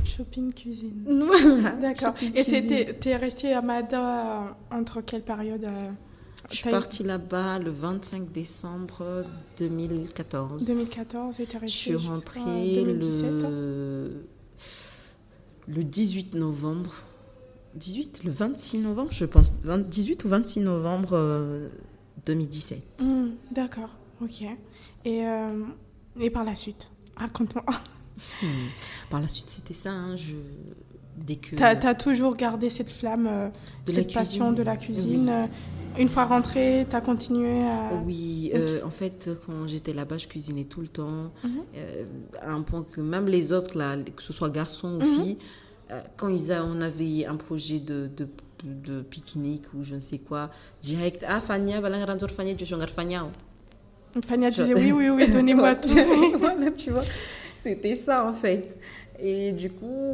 Shopping cuisine. Voilà. D'accord. Shopping, et cuisine. T'es restée à Mada entre quelle période? Je suis partie là-bas le 25 décembre 2014. 2014, et t'es restée. Je suis rentrée 2017. Le 18 novembre, 18, le 26 novembre, je pense, 18 ou 26 novembre 2017. Mmh, d'accord, ok. Et par la suite, raconte-moi. Par la suite, c'était ça. Hein, dès que t'as toujours gardé cette flamme, cette passion de la cuisine. Oui. Une fois rentrée, t'as continué à... Oui, en fait, quand j'étais là-bas, je cuisinais tout le temps. Mm-hmm. À un point que même les autres, là, que ce soit garçons ou mm-hmm. filles, quand on avait un projet de pique-nique ou je ne sais quoi, direct, « Ah, Fania, voilà, grandeur Fania, tu changes Fania. » Fania disait « Oui, donnez-moi tout. » Voilà, tu vois, c'était ça, en fait. Et du coup,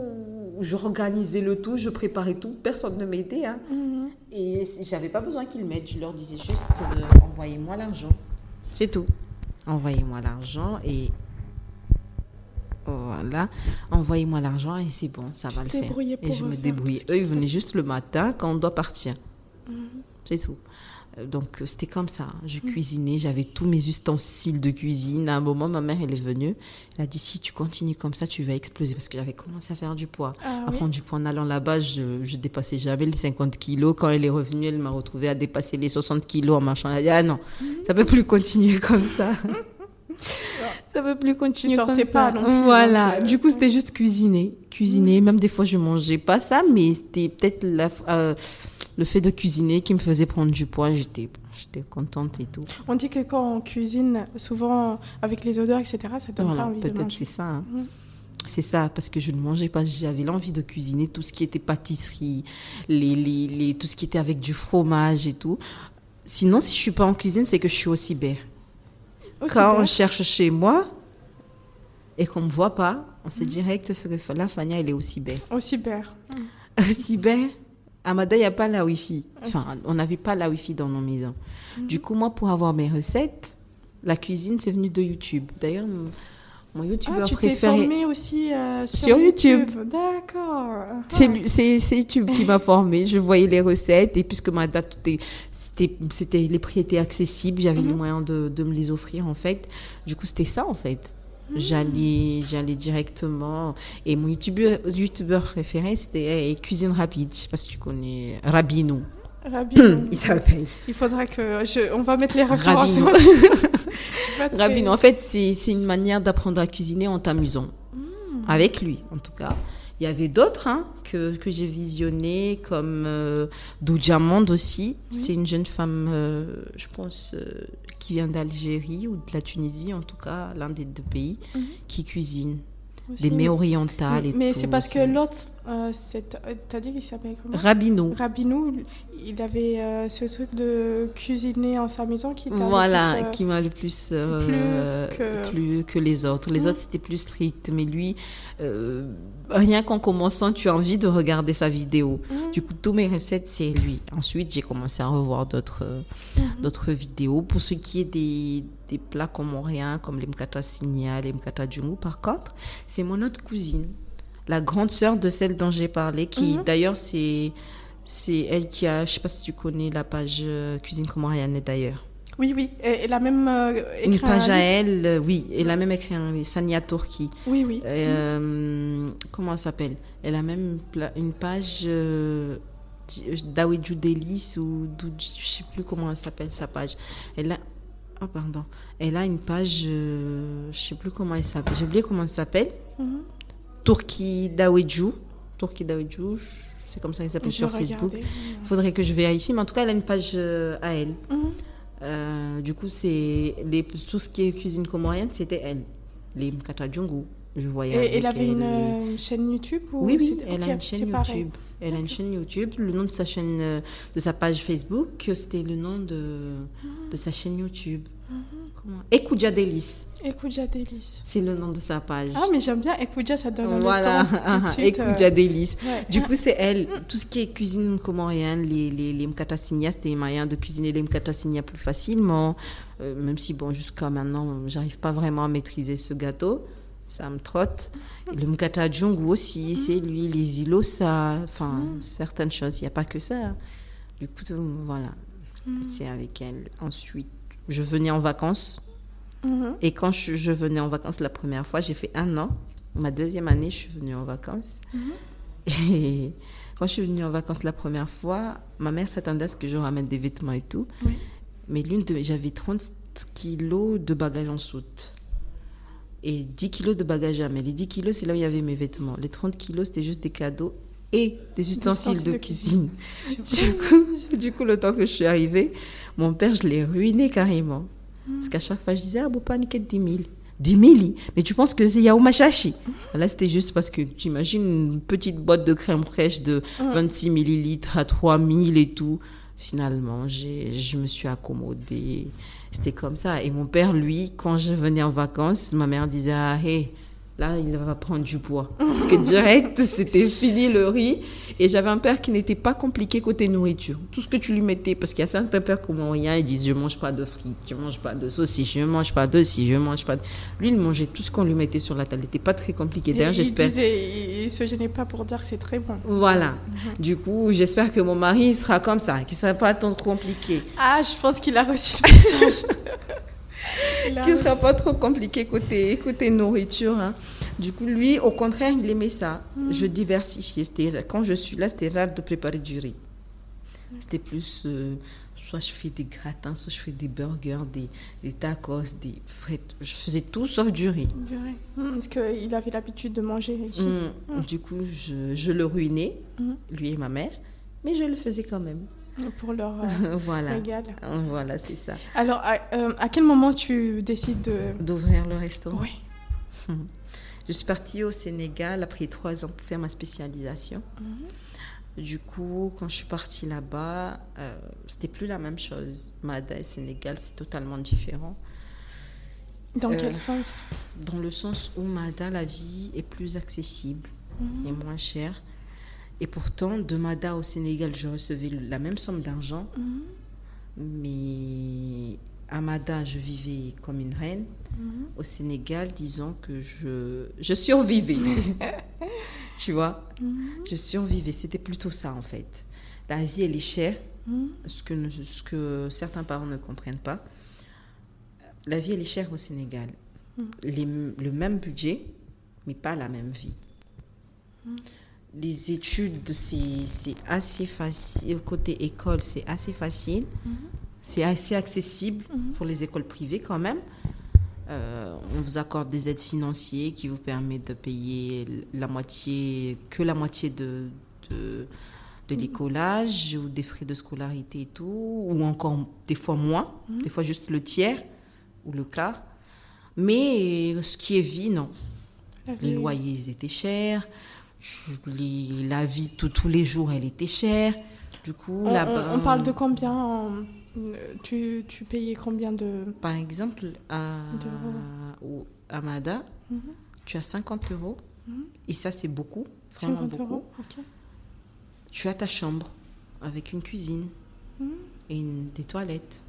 j'organisais le tout, je préparais tout, personne ne m'aidait. Hein. Mm-hmm. Et j'avais pas besoin qu'ils m'aident, je leur disais juste envoyez-moi l'argent. C'est tout. Envoyez-moi l'argent et voilà, envoyez-moi l'argent et c'est bon, ça va le faire. Et je me débrouillais. Eux, ils venaient juste le matin quand on doit partir. Mm-hmm. C'est tout. Donc, c'était comme ça. Je cuisinais, j'avais tous mes ustensiles de cuisine. À un moment, ma mère, elle est venue. Elle a dit, si tu continues comme ça, tu vas exploser. Parce que j'avais commencé à faire du poids. Ah, à prendre du poids en allant là-bas, je dépassais jamais les 50 kilos. Quand elle est revenue, elle m'a retrouvée à dépasser les 60 kilos en marchant. Elle a dit, ah non, ça ne peut plus continuer comme ça. Ça ne peut plus continuer comme ça. Tu ne sortais pas. Non, voilà. Du coup, c'était juste cuisiner. Cuisiner. Même des fois, je ne mangeais pas ça, mais c'était peut-être le fait de cuisiner qui me faisait prendre du poids, j'étais contente et tout. On dit que quand on cuisine, souvent avec les odeurs, etc., ça donne pas envie de manger. Peut-être c'est ça. Hein. Mmh. C'est ça, parce que je ne mangeais pas. J'avais l'envie de cuisiner tout ce qui était pâtisserie, tout ce qui était avec du fromage et tout. Sinon, si je ne suis pas en cuisine, c'est que je suis au cyber. On cherche chez moi et qu'on ne me voit pas, on sait direct que là, Fania, elle est au cyber. Au cyber. Au cyber. À Mada, il n'y a pas la Wi-Fi. Enfin, on n'avait pas la Wi-Fi dans nos maisons. Mm-hmm. Du coup, moi, pour avoir mes recettes, la cuisine, c'est venu de YouTube. D'ailleurs, mon youtubeur préféré... Tu t'es formée aussi sur YouTube. D'accord. C'est YouTube qui m'a formée. Je voyais les recettes. Et puisque Mada, les prix étaient accessibles, j'avais le moyen de me les offrir, en fait. Du coup, c'était ça, en fait. J'allais directement. Et mon youtubeur préféré, c'était Cuisine Rapide. Je ne sais pas si tu connais Rabino. Rabino. Il s'appelle. Il faudra on va mettre les références. Rabino, en fait, c'est une manière d'apprendre à cuisiner en t'amusant. Avec lui, en tout cas. Il y avait d'autres que j'ai visionnés, comme Doudiamonde aussi. Oui. C'est une jeune femme, je pense, qui vient d'Algérie ou de la Tunisie, en tout cas, l'un des 2 pays, qui cuisine. aussi. Des mets orientales et mais tout, c'est parce que l'autre, t'as dit qu'il s'appelait comment ? Rabino. Rabino, il avait ce truc de cuisiner en sa maison qui t'a voilà, le plus, qui m'a le plus que les autres. Les autres, c'était plus strict. Mais lui, rien qu'en commençant, tu as envie de regarder sa vidéo. Du coup, tous mes recettes, c'est lui. Ensuite, j'ai commencé à revoir d'autres vidéos. Pour ce qui est des plats comoriens, comme les Mkata signa, les Mkata Djumu. Par contre, c'est mon autre cousine, la grande sœur de celle dont j'ai parlé, qui d'ailleurs c'est elle qui a, je sais pas si tu connais la page Cuisine comorienne d'ailleurs. Oui, oui, elle a même écrit une page à elle, oui, elle a même écrit un livre, Saniya Turki. Oui, oui. Comment elle s'appelle ? Elle a même une page Daweju Delice ou je sais plus comment elle s'appelle sa page. Elle a une page, je sais plus comment elle s'appelle. J'ai oublié comment elle s'appelle. Turki Daweju, c'est comme ça qu'elle s'appelle sur Facebook. Il faudrait que je vérifie, mais en tout cas, elle a une page à elle. Du coup, c'est tout ce qui est cuisine comorienne, c'était elle. Les Mkata Djungu, je voyais. Et elle avait une chaîne YouTube ou oui, elle a une chaîne YouTube. Pareil. Elle a une chaîne YouTube. Le nom de sa chaîne, de sa page Facebook, c'était le nom de sa chaîne YouTube. Ekudja Delice. Ekudja Delice. C'est le nom de sa page. Ah, mais j'aime bien Ekudja, ça donne le temps. Voilà, Ekudja Delice. Ouais. Du coup, c'est elle. Tout ce qui est cuisine comorienne, les Mkata signa, c'était moyen de cuisiner les Mkata signa plus facilement. Même si, bon, jusqu'à maintenant, j'arrive pas vraiment à maîtriser ce gâteau. Ça me trotte. Et le Mkata Djungu aussi, c'est lui, les îlots, ça. Enfin, certaines choses, il n'y a pas que ça. Du coup, voilà. C'est avec elle. Ensuite, je venais en vacances. Et quand je venais en vacances la première fois, j'ai fait 1 an. Ma deuxième année, je suis venue en vacances. Et quand je suis venue en vacances la première fois, ma mère s'attendait à ce que je ramène des vêtements et tout. Mais j'avais 30 kilos de bagages en soute. Et 10 kilos de bagages à main. Les 10 kilos, c'est là où il y avait mes vêtements. Les 30 kilos, c'était juste des cadeaux et des ustensiles de cuisine. Du coup, le temps que je suis arrivée, mon père, je l'ai ruiné carrément. Parce qu'à chaque fois, je disais, bon, pas niquer 10 000. 10 000 ? Mais tu penses que c'est yaoumachachi ? Là, c'était juste parce que tu imagines une petite boîte de crème fraîche de 26 millilitres à 3 000 et tout. Finalement, je me suis accommodée. C'était comme ça. Et mon père, lui, quand je venais en vacances, ma mère disait, là, il va prendre du poids. Parce que direct, c'était fini le riz. Et j'avais un père qui n'était pas compliqué côté nourriture. Tout ce que tu lui mettais, parce qu'il y a certains pères comoriens, ils disent, je ne mange pas de frites, je ne mange pas de saucisses, je ne mange pas de ci, je ne mange pas de... Lui, il mangeait tout ce qu'on lui mettait sur la table. Il n'était pas très compliqué. D'ailleurs, j'espère... Il ne se gênait pas pour dire que c'est très bon. Voilà. Du coup, j'espère que mon mari, il sera comme ça, qu'il ne sera pas trop compliqué. Ah, je pense qu'il a reçu le message. Qui ne sera pas trop compliqué côté nourriture. Du coup, lui, au contraire, il aimait ça. Je diversifiais. Quand je suis là, c'était rare de préparer du riz. C'était plus... soit je fais des gratins, soit je fais des burgers, des tacos, des frites. Je faisais tout sauf du riz. Parce qu'il avait l'habitude de manger ici. Du coup, je le ruinais, lui et ma mère, mais je le faisais quand même. Pour leur régal. Voilà, c'est ça. Alors, à quel moment tu décides d'ouvrir le restaurant ? Oui. Je suis partie au Sénégal après 3 ans pour faire ma spécialisation. Du coup, quand je suis partie là-bas, c'était plus la même chose. Mada et Sénégal, c'est totalement différent. Dans quel sens ? Dans le sens où Mada, la vie est plus accessible et moins chère. Et pourtant, de Mada au Sénégal, je recevais la même somme d'argent. Mais à Mada, je vivais comme une reine. Au Sénégal, disons que je survivais. Tu vois ? Je survivais. C'était plutôt ça, en fait. La vie, elle est chère, ce que certains parents ne comprennent pas. La vie, elle est chère au Sénégal. Le même budget, mais pas la même vie. Les études, c'est assez facile. Côté école, c'est assez facile. C'est assez accessible pour les écoles privées quand même. On vous accorde des aides financières qui vous permettent de payer la moitié de l'écolage ou des frais de scolarité et tout, ou encore des fois moins, des fois juste le tiers ou le quart. Mais ce qui est vie, non. Les loyers, ils étaient chers. La vie, tous les jours, elle était chère. Du coup, là-bas... On parle de combien tu payais combien de... Par exemple, à Mada, tu as 50 euros. Et ça, c'est beaucoup. Vraiment 50 beaucoup. Euros, okay. Tu as ta chambre avec une cuisine et des toilettes.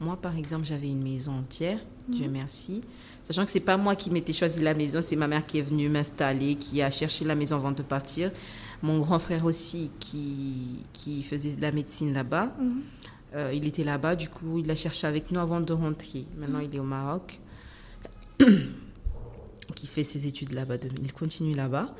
Moi, par exemple, j'avais une maison entière, Dieu merci. Sachant que ce n'est pas moi qui m'étais choisi la maison, c'est ma mère qui est venue m'installer, qui a cherché la maison avant de partir. Mon grand frère aussi, qui faisait de la médecine là-bas, il était là-bas, du coup, il a cherché avec nous avant de rentrer. Maintenant, il est au Maroc, qui fait ses études là-bas, il continue là-bas.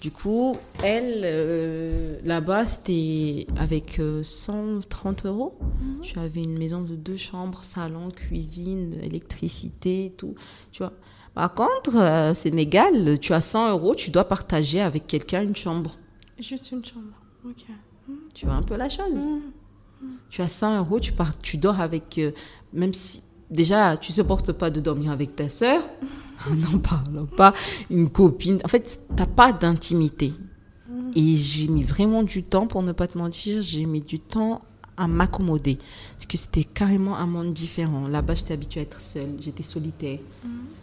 Du coup, elle, là-bas, c'était avec 130 euros. Tu avais une maison de 2 chambres, salon, cuisine, électricité, tout. Tu vois. Par contre, Sénégal, tu as 100 euros, tu dois partager avec quelqu'un une chambre. Juste une chambre, ok. Tu vois un peu la chose. Tu as 100 euros, tu dors avec... même si, déjà, tu ne supportes pas de dormir avec ta sœur. Non, pas une copine. En fait, t'as pas d'intimité. Et j'ai mis vraiment du temps, pour ne pas te mentir, j'ai mis du temps à m'accommoder. Parce que c'était carrément un monde différent. Là-bas, j'étais habituée à être seule. J'étais solitaire.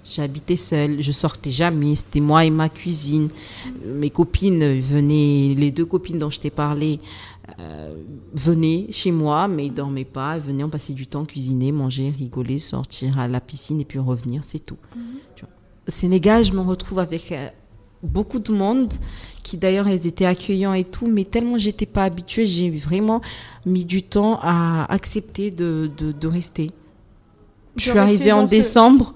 J'habitais seule. Je sortais jamais. C'était moi et ma cuisine. Mes copines venaient, les 2 copines dont je t'ai parlé, venaient chez moi, mais ils dormaient pas. Elles venaient, on passait du temps, cuisiner, manger, rigoler, sortir à la piscine et puis revenir. C'est tout. Tu vois. Au Sénégal, je me retrouve avec beaucoup de monde qui, d'ailleurs, elles étaient accueillants et tout, mais tellement j'étais pas habituée, j'ai vraiment mis du temps à accepter de rester. Je suis arrivée en décembre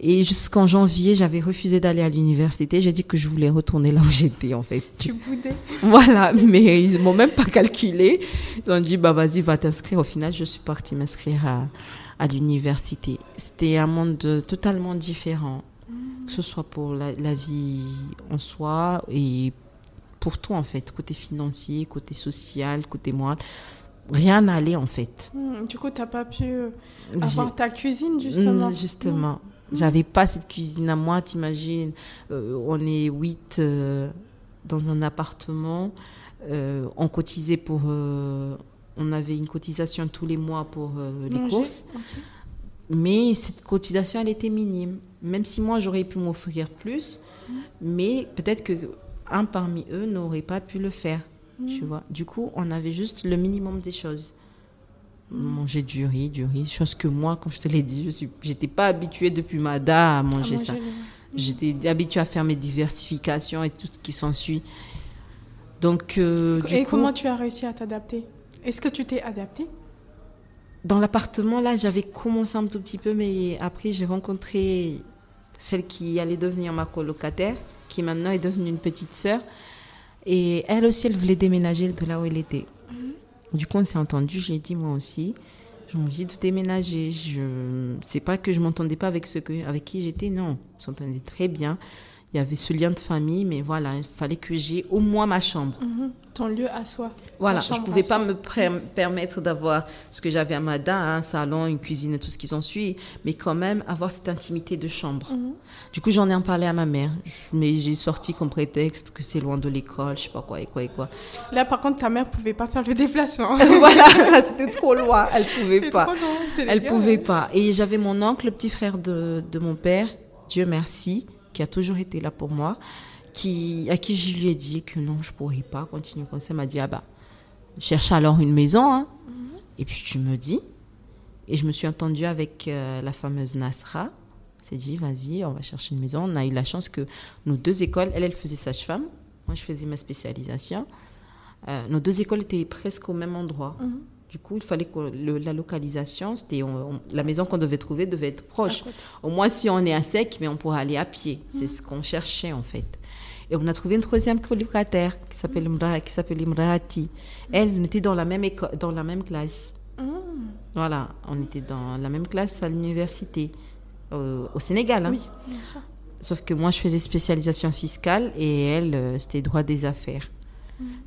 et jusqu'en janvier, j'avais refusé d'aller à l'université. J'ai dit que je voulais retourner là où j'étais, en fait. Tu boudais. Voilà, mais ils m'ont même pas calculé. Ils ont dit, bah vas-y, va t'inscrire. Au final, je suis partie m'inscrire à l'université. C'était un monde totalement différent, que ce soit pour la vie en soi et pour tout, en fait, côté financier, côté social, côté moral. Rien n'allait, en fait. Du coup, tu n'as pas pu avoir ta cuisine, justement. Justement. J'avais pas cette cuisine à moi, t'imagines. On est 8 dans un appartement. On cotisait pour... on avait une cotisation tous les mois pour les courses. Okay. Mais cette cotisation, elle était minime. Même si moi, j'aurais pu m'offrir plus, mais peut-être qu'un parmi eux n'aurait pas pu le faire. Tu vois. Du coup, on avait juste le minimum des choses. Manger du riz, chose que moi, comme je te l'ai dit, j'étais pas habituée depuis Mada à manger ça. J'étais habituée à faire mes diversifications et tout ce qui s'ensuit. Donc, comment tu as réussi à t'adapter ? Est-ce que tu t'es adaptée ? Dans l'appartement, là, j'avais commencé un tout petit peu, mais après, j'ai rencontré celle qui allait devenir ma colocataire, qui maintenant est devenue une petite sœur. Et elle aussi, elle voulait déménager de là où elle était. Du coup, on s'est entendu. J'ai dit, moi aussi, j'ai envie de déménager. C'est pas que je m'entendais pas avec avec qui j'étais, non. On s'entendait très bien. Il y avait ce lien de famille, mais voilà, il fallait que j'aie au moins ma chambre. Ton lieu à soi. Voilà, je ne pouvais pas me permettre d'avoir ce que j'avais à Mada, un salon, une cuisine, tout ce qui s'ensuit, mais quand même avoir cette intimité de chambre. Du coup, j'en ai en parlé à ma mère, mais j'ai sorti comme prétexte que c'est loin de l'école, je ne sais pas quoi et quoi et quoi. Là, par contre, ta mère ne pouvait pas faire le déplacement. Voilà, c'était trop loin, elle ne pouvait pas. Trop long, c'est elle ne pouvait pas. Et j'avais mon oncle, le petit frère de mon père, Dieu merci, qui a toujours été là pour moi, à qui je lui ai dit que non, je ne pourrais pas continuer comme ça. Elle m'a dit, cherche alors une maison, hein. Et puis tu me dis. Et je me suis entendue avec la fameuse Nasra. Elle s'est dit, vas-y, on va chercher une maison. On a eu la chance que nos 2 écoles, elle faisait sage-femme, moi je faisais ma spécialisation. Nos 2 écoles étaient presque au même endroit. Du coup, il fallait que la localisation, c'était la maison qu'on devait trouver devait être proche. Au moins, si on est à sec, mais on pourrait aller à pied. C'est ce qu'on cherchait, en fait. Et on a trouvé une 3e colocataire qui s'appelle Imrati. Elle était dans dans la même classe. Voilà, on était dans la même classe à l'université, au Sénégal. Hein. Oui, bien sûr. Sauf que moi, je faisais spécialisation fiscale et elle, c'était droit des affaires.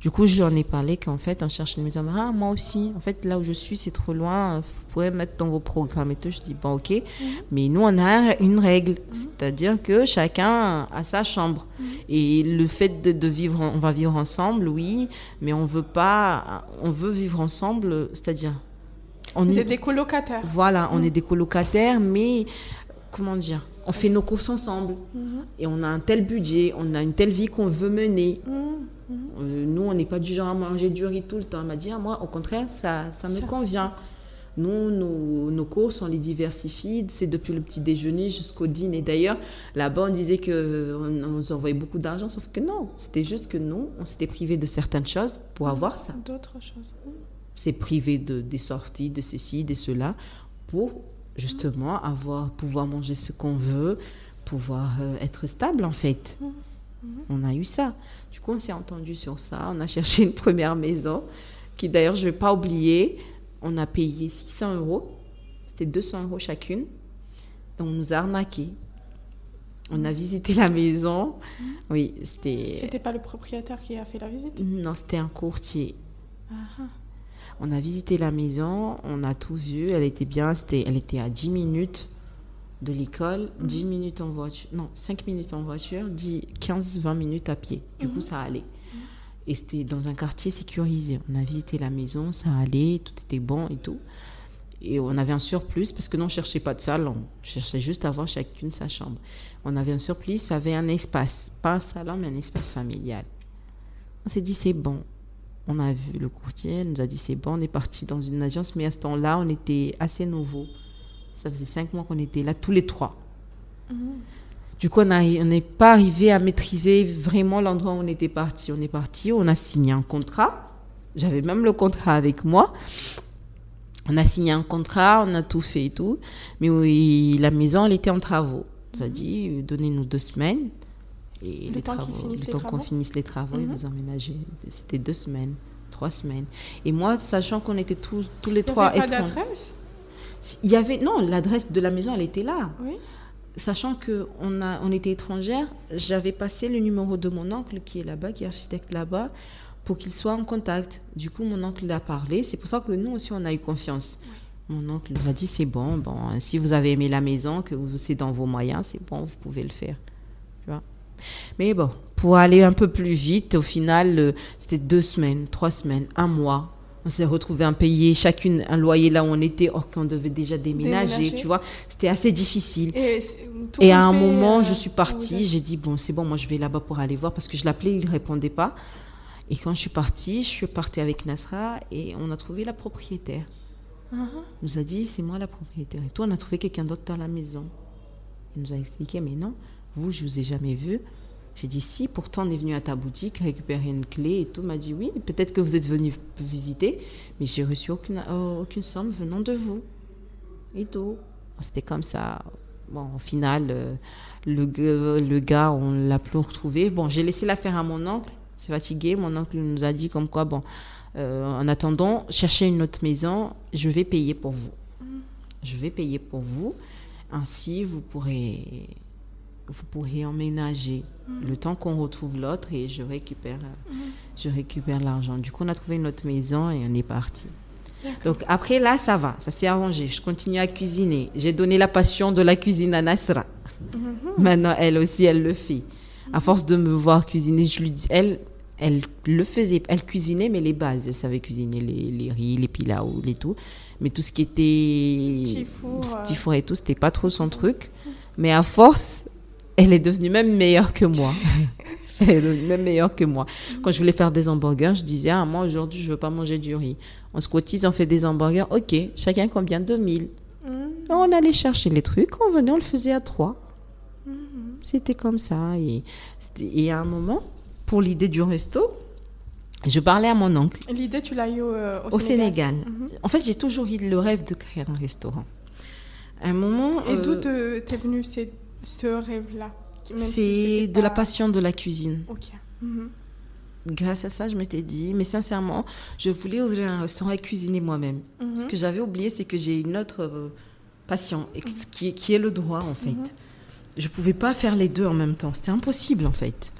Du coup, je lui en ai parlé qu'en fait, on cherche une maison. Ah, moi aussi. En fait, là où je suis, c'est trop loin. Vous pourrez mettre dans vos programmes et tout. Je dis, bon, ok. Mais nous, on a une règle. C'est-à-dire que chacun a sa chambre. Et le fait de vivre, on va vivre ensemble, oui. Mais on veut pas, on veut vivre ensemble, c'est-à-dire... C'est des colocataires. Voilà, on est des colocataires, mais comment dire, on fait nos courses ensemble. Et on a un tel budget, on a une telle vie qu'on veut mener. Nous, on n'est pas du genre à manger du riz tout le temps. Elle m'a dit, ah, moi, au contraire, ça me convient. Nous, nos courses, on les diversifie. C'est depuis le petit déjeuner jusqu'au dîner. D'ailleurs, là-bas, on disait qu'on nous envoyait beaucoup d'argent, sauf que non. C'était juste que nous, on s'était privés de certaines choses pour avoir ça. D'autres choses, c'est privé des sorties, de ceci, de cela, pour justement pouvoir manger ce qu'on veut, pouvoir être stable en fait. On a eu ça. Du coup, on s'est entendu sur ça. On a cherché une première maison, qui d'ailleurs, je ne vais pas oublier, on a payé 600 euros. C'était 200 euros chacune. Et on nous a arnaqués. On a visité la maison. Oui, c'était... C'était pas le propriétaire qui a fait la visite? Non, c'était un courtier. On a visité la maison, on a tout vu, elle était bien, elle était à 10 minutes de l'école, 10 minutes en voiture, non, 5 minutes en voiture, 15-20 minutes à pied. Du coup, ça allait. Et c'était dans un quartier sécurisé. On a visité la maison, ça allait, tout était bon et tout. Et on avait un surplus, parce que nous, on ne cherchait pas de salle, on cherchait juste à avoir chacune sa chambre. On avait un surplus, ça avait un espace, pas un salon, mais un espace familial. On s'est dit, c'est bon. On a vu le courtier, il nous a dit c'est bon, on est parti dans une agence, mais à ce temps-là, on était assez nouveaux. Ça faisait 5 mois qu'on était là, tous les trois. Du coup, on n'est pas arrivé à maîtriser vraiment l'endroit où on était parti. On est parti, on a signé un contrat. J'avais même le contrat avec moi. On a signé un contrat, on a tout fait et tout. Mais oui, la maison, elle était en travaux. On a dit, donnez-nous 2 semaines. Et le temps qu'on finisse les travaux, ils vous emménageaient. C'était 2 semaines, 3 semaines. Et moi, sachant qu'on était tous les trois... Il n'y avait pas d'adresse ? Non, l'adresse de la maison, elle était là. Oui. Sachant qu'on était étrangères, j'avais passé le numéro de mon oncle qui est là-bas, qui est architecte là-bas, pour qu'il soit en contact. Du coup, mon oncle l'a parlé. C'est pour ça que nous aussi, on a eu confiance. Oui. Mon oncle nous a dit, c'est bon, si vous avez aimé la maison, que c'est dans vos moyens, c'est bon, vous pouvez le faire. Tu vois ? Mais bon, pour aller un peu plus vite, au final, c'était 2 semaines, 3 semaines, 1 mois. On s'est retrouvés à payer chacune un loyer là où on était, or qu'on devait déjà déménager, tu vois. C'était assez difficile. Et à un moment, je suis partie, j'ai dit, bon, c'est bon, moi je vais là-bas pour aller voir, parce que je l'appelais, il ne répondait pas. Et quand je suis partie avec Nasra et on a trouvé la propriétaire. On nous a dit, c'est moi la propriétaire. Et toi, on a trouvé quelqu'un d'autre dans la maison. Il nous a expliqué, mais non. Vous, je ne vous ai jamais vu. J'ai dit, si, pourtant, on est venu à ta boutique récupérer une clé et tout. M'a dit, oui, peut-être que vous êtes venu visiter, mais j'ai reçu aucune somme venant de vous. Et tout. C'était comme ça. Bon, au final, le gars, on ne l'a plus retrouvé. Bon, j'ai laissé l'affaire à mon oncle. C'est fatigué. Mon oncle nous a dit comme quoi, bon, en attendant, cherchez une autre maison. Je vais payer pour vous. Ainsi, vous pourrez emménager le temps qu'on retrouve l'autre et je récupère l'argent. Du coup, on a trouvé notre maison et on est parti. Donc après, là, ça va. Ça s'est arrangé. Je continue à cuisiner. J'ai donné la passion de la cuisine à Nasra. Maintenant, elle aussi, elle le fait. À force de me voir cuisiner, je lui dis... Elle le faisait, elle cuisinait, mais les bases. Elle savait cuisiner les riz, les pilaou, les tout. Mais tout ce qui était petit four et tout, c'était pas trop son truc. Mais à force, elle est devenue même meilleure que moi. Quand je voulais faire des hamburgers, je disais, ah, moi aujourd'hui, je veux pas manger du riz. On se cotise, on fait des hamburgers. Ok, chacun combien? 2000. On allait chercher les trucs, on venait, on le faisait à 3. C'était comme ça. Et à un moment, pour l'idée du resto, je parlais à mon oncle. L'idée, tu l'as eue au Sénégal. En fait, j'ai toujours eu le rêve de créer un restaurant. À un moment... Et d'où t'es venue ce rêve-là? C'est de la passion de la cuisine. Ok. Grâce à ça, je m'étais dit, mais sincèrement, je voulais ouvrir un restaurant et cuisiner moi-même. Ce que j'avais oublié, c'est que j'ai une autre passion, qui est le droit, en fait. Je ne pouvais pas faire les deux en même temps. C'était impossible, en fait.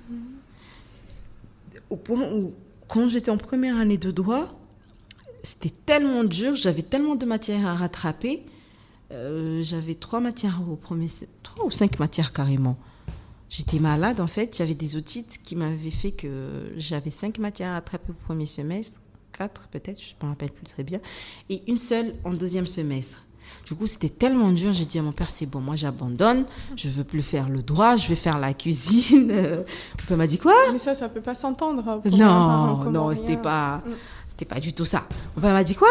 Au point où Quand j'étais en première année de droit, c'était tellement dur, j'avais tellement de matières à rattraper. J'avais 3 ou 5 matières carrément. J'étais malade en fait, j'avais des otites qui m'avaient fait que j'avais 5 matières à rattraper au premier semestre, 4 peut-être, je ne me rappelle plus très bien, et une seule en deuxième semestre. Du coup, c'était tellement dur, j'ai dit à mon père, c'est bon, moi j'abandonne, je ne veux plus faire le droit, je vais faire la cuisine. Mon père m'a dit quoi ? Mais ça ne peut pas s'entendre. Non, c'était pas du tout ça. Mon père m'a dit quoi ?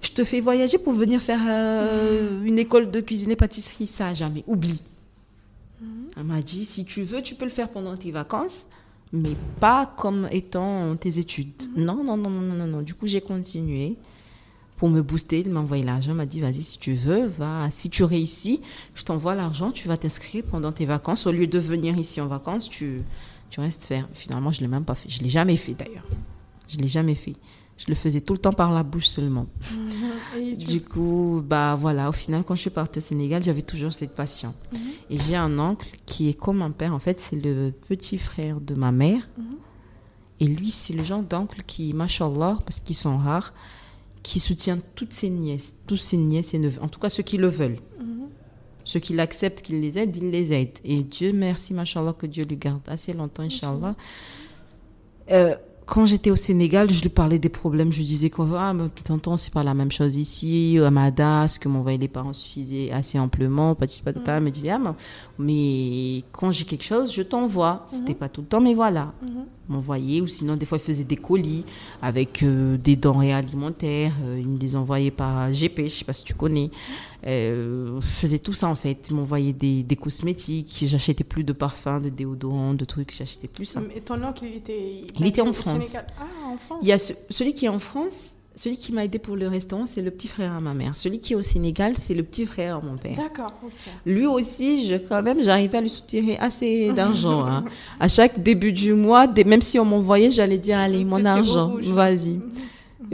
Je te fais voyager pour venir faire une école de cuisine et pâtisserie, ça jamais, oublie. Elle m'a dit, si tu veux, tu peux le faire pendant tes vacances, mais pas comme étant tes études. Non. Du coup, j'ai continué. Pour me booster, il m'a envoyé l'argent, il m'a dit, vas-y, si tu veux, va. Si tu réussis, je t'envoie l'argent, tu vas t'inscrire pendant tes vacances. Au lieu de venir ici en vacances, tu restes faire. Finalement, je ne l'ai même pas fait. Je ne l'ai jamais fait, d'ailleurs. Je le faisais tout le temps par la bouche seulement. Du coup, au final, quand je suis partie au Sénégal, j'avais toujours cette passion. Et j'ai un oncle qui est comme un père. En fait, c'est le petit frère de ma mère. Et lui, c'est le genre d'oncle qui, mashallah, parce qu'ils sont rares, qui soutient toutes ses nièces, et neveux. En tout cas, ceux qui le veulent. Ceux qui l'acceptent, qu'ils les aident, ils les aident. Et Dieu merci, mashallah, que Dieu lui garde assez longtemps, inshallah. Quand j'étais au Sénégal, je lui parlais des problèmes. Je lui disais qu'on va, tonton, c'est pas la même chose ici. Amada, ce que m'envoyaient les parents suffisait assez amplement. Petit patata me disait, mais quand j'ai quelque chose, je t'envoie. C'était pas tout le temps, mais voilà. M'envoyait, ou sinon, des fois, ils faisaient des colis avec des denrées alimentaires. Ils me les envoyaient par GP, je sais pas si tu connais. Je faisais tout ça, en fait. Ils m'envoyaient des cosmétiques. J'achetais plus de parfums, de déodorants, de trucs. J'achetais plus ça. Mais ton oncle, il était en France. En France. Il y a celui qui est en France, celui qui m'a aidé pour le restaurant, c'est le petit frère à ma mère. Celui qui est au Sénégal, c'est le petit frère à mon père. D'accord, ok. Lui aussi, j'arrivais à lui soutirer assez d'argent. À chaque début du mois, même si on m'envoyait, j'allais dire, allez, mon argent, vas-y.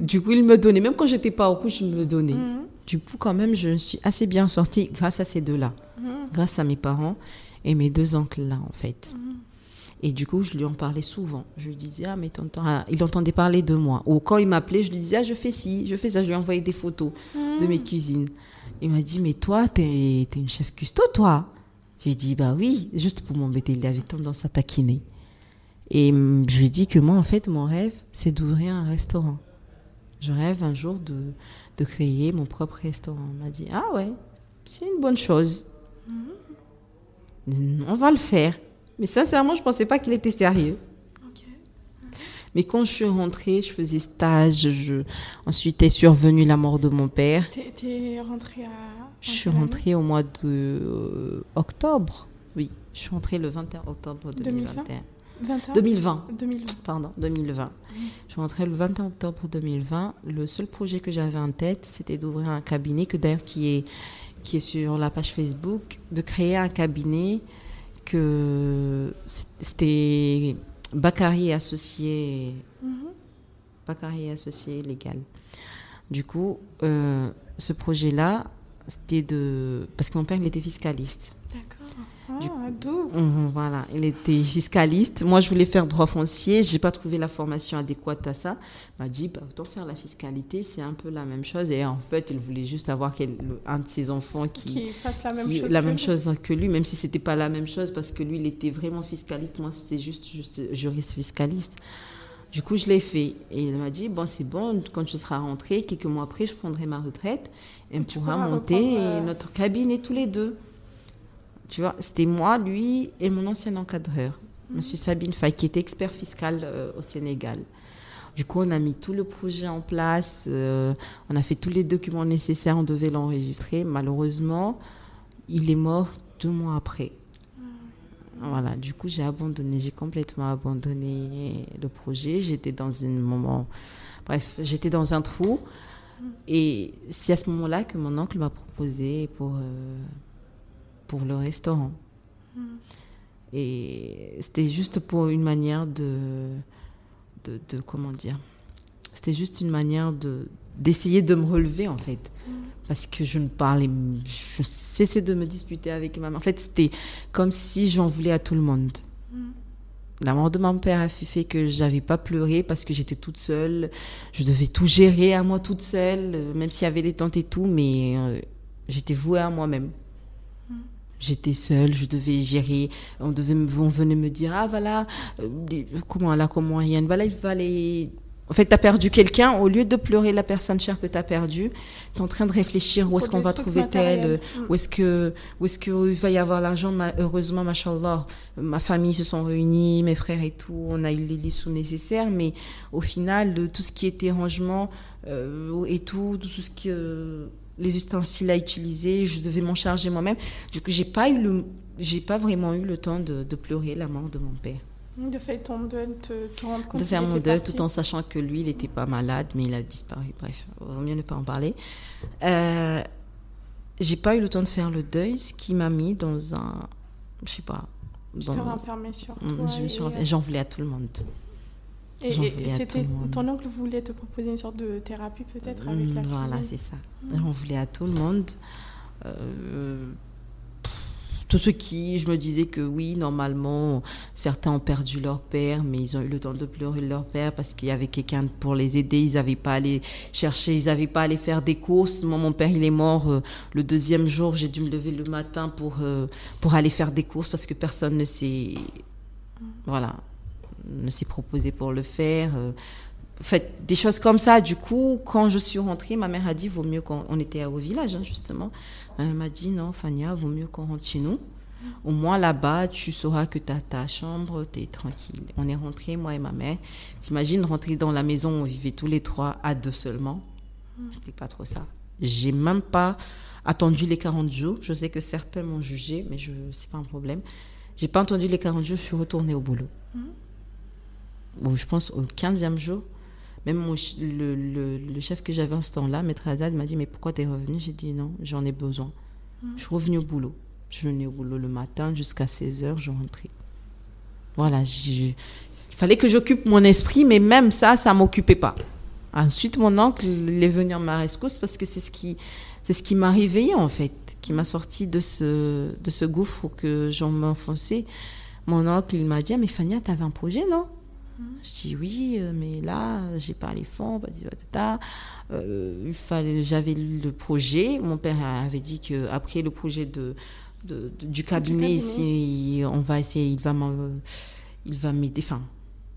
Du coup, il me donnait. Même quand je n'étais pas au couche, il me donnait. Du coup, quand même, je suis assez bien sortie grâce à ces deux-là. Grâce à mes parents et mes deux oncles-là, en fait. Et du coup, je lui en parlais souvent. Je lui disais, mais tonton... il entendait parler de moi. Ou quand il m'appelait, je lui disais, je fais ci, je fais ça. Je lui envoyais des photos de mes cuisines. Il m'a dit, mais toi, t'es une chef custo, toi. J'ai dit, oui, juste pour m'embêter. Il avait tendance à taquiner. Et je lui ai dit que moi, en fait, mon rêve, c'est d'ouvrir un restaurant. Je rêve un jour de créer mon propre restaurant. Il m'a dit, c'est une bonne chose. On va le faire. Mais sincèrement, je ne pensais pas qu'il était sérieux. Okay. Mais quand je suis rentrée, je faisais stage. Ensuite est survenue la mort de mon père. T'es rentrée à... Je suis rentrée au mois de octobre. Oui, je suis rentrée le 21 octobre 2020. Je suis rentrée le 21 octobre 2020. Le seul projet que j'avais en tête, c'était d'ouvrir un cabinet, que d'ailleurs qui est sur la page Facebook, de créer un cabinet... que c'était Bakari Associés, Bakari Associés légal. Du coup, ce projet-là, c'était parce que mon père, il était fiscaliste. D'accord. Voilà, il était fiscaliste. Moi, je voulais faire droit foncier. Je n'ai pas trouvé la formation adéquate à ça. Il m'a dit, autant faire la fiscalité, c'est un peu la même chose. Et en fait, il voulait juste avoir un de ses enfants qui fasse la même chose que lui, même si ce n'était pas la même chose, parce que lui, il était vraiment fiscaliste. Moi, c'était juste juriste fiscaliste. Du coup, je l'ai fait. Et il m'a dit, c'est bon, quand tu seras rentrée, quelques mois après, je prendrai ma retraite. Et on pourra monter notre cabinet tous les deux. Tu vois, c'était moi, lui et mon ancien encadreur, Monsieur Sabine Faye, qui était expert fiscal au Sénégal. Du coup, on a mis tout le projet en place, on a fait tous les documents nécessaires, on devait l'enregistrer. Malheureusement, il est mort 2 mois après. Voilà, du coup, j'ai complètement abandonné le projet. J'étais dans un trou. Et c'est à ce moment-là que mon oncle m'a proposé pour le restaurant. Et c'était juste pour une manière c'était juste une manière d'essayer de me relever, en fait. Parce que je cessais de me disputer avec ma mère. En fait, c'était comme si j'en voulais à tout le monde. La mort de mon père a fait que j'avais pas pleuré parce que j'étais toute seule. Je devais tout gérer à moi toute seule, même s'il y avait des tantes et tout, mais j'étais vouée à moi-même. J'étais seule, je devais gérer. On venait me dire, ah voilà, comment rien, voilà, il fallait... En fait, tu as perdu quelqu'un, au lieu de pleurer la personne chère que tu as perdue, tu es en train de réfléchir où est-ce qu'on va trouver tel, où est-ce qu'il va y avoir l'argent. Heureusement, machallah, ma famille se sont réunis, mes frères et tout, on a eu les sous nécessaires, mais au final, tout ce qui était rangement et tout ce que les ustensiles à utiliser, je devais m'en charger moi-même. Du coup, j'ai pas vraiment eu le temps de pleurer la mort de mon père. De faire ton deuil, te rendre compte. De faire mon deuil tout en sachant que lui, il n'était pas malade, mais il a disparu. Bref, il vaut mieux ne pas en parler. J'ai pas eu le temps de faire le deuil, ce qui m'a mis dans un. Je sais pas. Tu t'es renfermée sur toi. J'en voulais à tout le monde. Ton oncle voulait te proposer une sorte de thérapie, peut-être, avec la cuisine. Voilà, c'est ça. J'en voulais à tout le monde. Tous ceux qui, je me disais que oui, normalement, certains ont perdu leur père, mais ils ont eu le temps de pleurer leur père parce qu'il y avait quelqu'un pour les aider. Ils n'avaient pas à aller chercher, ils n'avaient pas à aller faire des courses. Moi, mon père, il est mort le deuxième jour. J'ai dû me lever le matin pour aller faire des courses parce que personne ne s'est proposé pour le faire. En fait, des choses comme ça. Du coup, quand je suis rentrée, ma mère a dit, vaut mieux qu'on était au village, hein, justement. Elle m'a dit, non, Fania, vaut mieux qu'on rentre chez nous. Au moins, là-bas, tu sauras que tu as ta chambre, tu es tranquille. On est rentrés, moi et ma mère. T'imagines, rentrer dans la maison où on vivait tous les trois, à deux seulement. C'était pas trop ça. J'ai même pas attendu les 40 jours. Je sais que certains m'ont jugée, mais c'est pas un problème. J'ai pas attendu les 40 jours, je suis retournée au boulot. Bon, je pense au 15e jour. Même le chef que j'avais en ce temps-là, Maître Azad, m'a dit « Mais pourquoi t'es revenue ?» J'ai dit « Non, j'en ai besoin. » Je suis revenue au boulot. Je venais au boulot le matin, jusqu'à 16h, je rentrais. Voilà, il fallait que j'occupe mon esprit, mais même ça, ça ne m'occupait pas. Ensuite, mon oncle est venu en ma rescousse parce que c'est ce qui m'a réveillée, en fait, qui m'a sortie de ce gouffre que j'en m'enfonçais. Mon oncle, il m'a dit « Mais Fania, t'avais un projet, non ?» Je dis oui, mais là, j'ai pas les fonds, j'avais le projet. Mon père avait dit qu'après le projet du cabinet, ici, on va essayer, il va m'aider, enfin,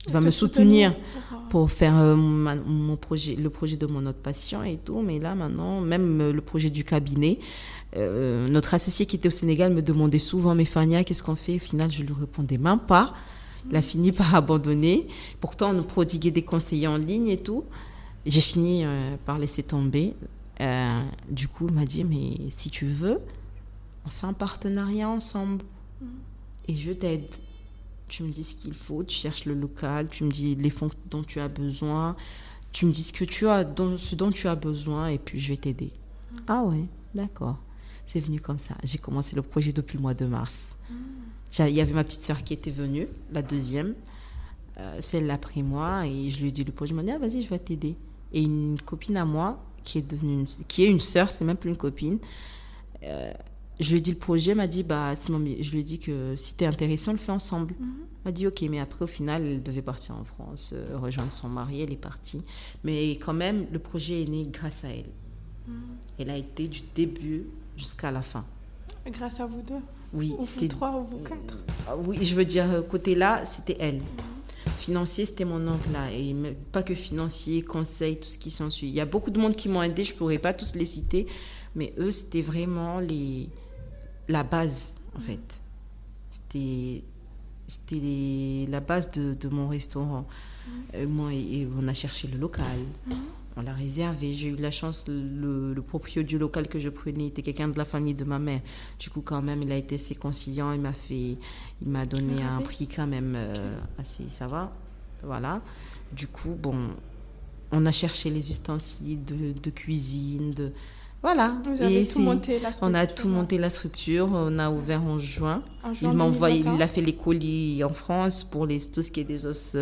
il va me soutenir pour faire mon projet, le projet de mon autre patient et tout. Mais là, maintenant, même le projet du cabinet, notre associé qui était au Sénégal me demandait souvent, mais Fania, qu'est-ce qu'on fait? Au final, je lui répondais même pas. Il a fini par abandonner. Pourtant, on nous prodiguait des conseillers en ligne et tout. J'ai fini par laisser tomber. Du coup, il m'a dit, mais si tu veux, on fait un partenariat ensemble. Et je t'aide. Tu me dis ce qu'il faut, tu cherches le local, tu me dis les fonds dont tu as besoin, tu me dis ce dont tu as besoin et puis je vais t'aider. Ah ouais, d'accord. C'est venu comme ça. J'ai commencé le projet depuis le mois de mars. Il y avait ma petite sœur qui était venue, la deuxième, celle après moi, et je lui ai dit le projet. Je me dis, ah, vas-y, je vais t'aider. Et une copine à moi, qui est une sœur, c'est même plus une copine, je lui ai dit le projet, elle m'a dit, je lui ai dit que si t'es intéressée, on le fait ensemble. Elle m'a dit, ok, mais après, au final, elle devait partir en France, rejoindre son mari, elle est partie. Mais quand même, le projet est né grâce à elle. Elle a été du début jusqu'à la fin. Grâce à vous deux? Oui, ou c'était vous trois ou vous quatre. Oui, je veux dire, côté là, c'était elle. Financier, c'était mon oncle là. Et pas que financier, conseil, tout ce qui s'ensuit. Il y a beaucoup de monde qui m'ont aidé, je ne pourrais pas tous les citer. Mais eux, c'était vraiment la base, en fait. C'était la base de mon restaurant. Moi, et on a cherché le local. On l'a réservé. J'ai eu la chance, le proprio du local que je prenais était quelqu'un de la famille de ma mère. Du coup, quand même, il a été assez conciliant. Il m'a donné un prix quand même assez, ça va. Voilà. Du coup, bon, on a cherché les ustensiles de cuisine, voilà. Vous avez tout monté la structure. On a tout monté la structure. On a ouvert en juin. Il a fait les colis en France pour tout ce qui est des os...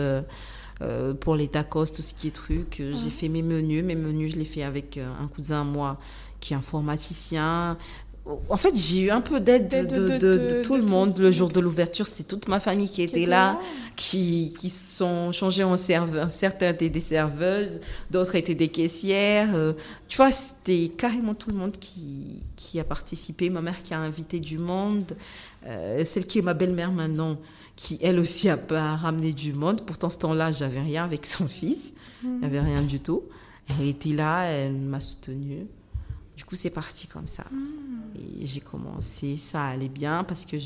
pour les tacos, tout ce qui est truc. J'ai fait mes menus. Mes menus, je les fais avec un cousin à moi qui est informaticien. En fait, j'ai eu un peu d'aide de tout le monde. Le jour de l'ouverture, c'était toute ma famille qui était là, qui sont changés en serveurs. Certains étaient des serveuses, d'autres étaient des caissières. Tu vois, c'était carrément tout le monde qui a participé. Ma mère qui a invité du monde, celle qui est ma belle-mère maintenant, qui elle aussi a ramené du monde. Pourtant, ce temps-là, j'avais rien avec son fils. J'avais rien du tout. Elle était là, elle m'a soutenue. Du coup, c'est parti comme ça. Et j'ai commencé, ça allait bien parce que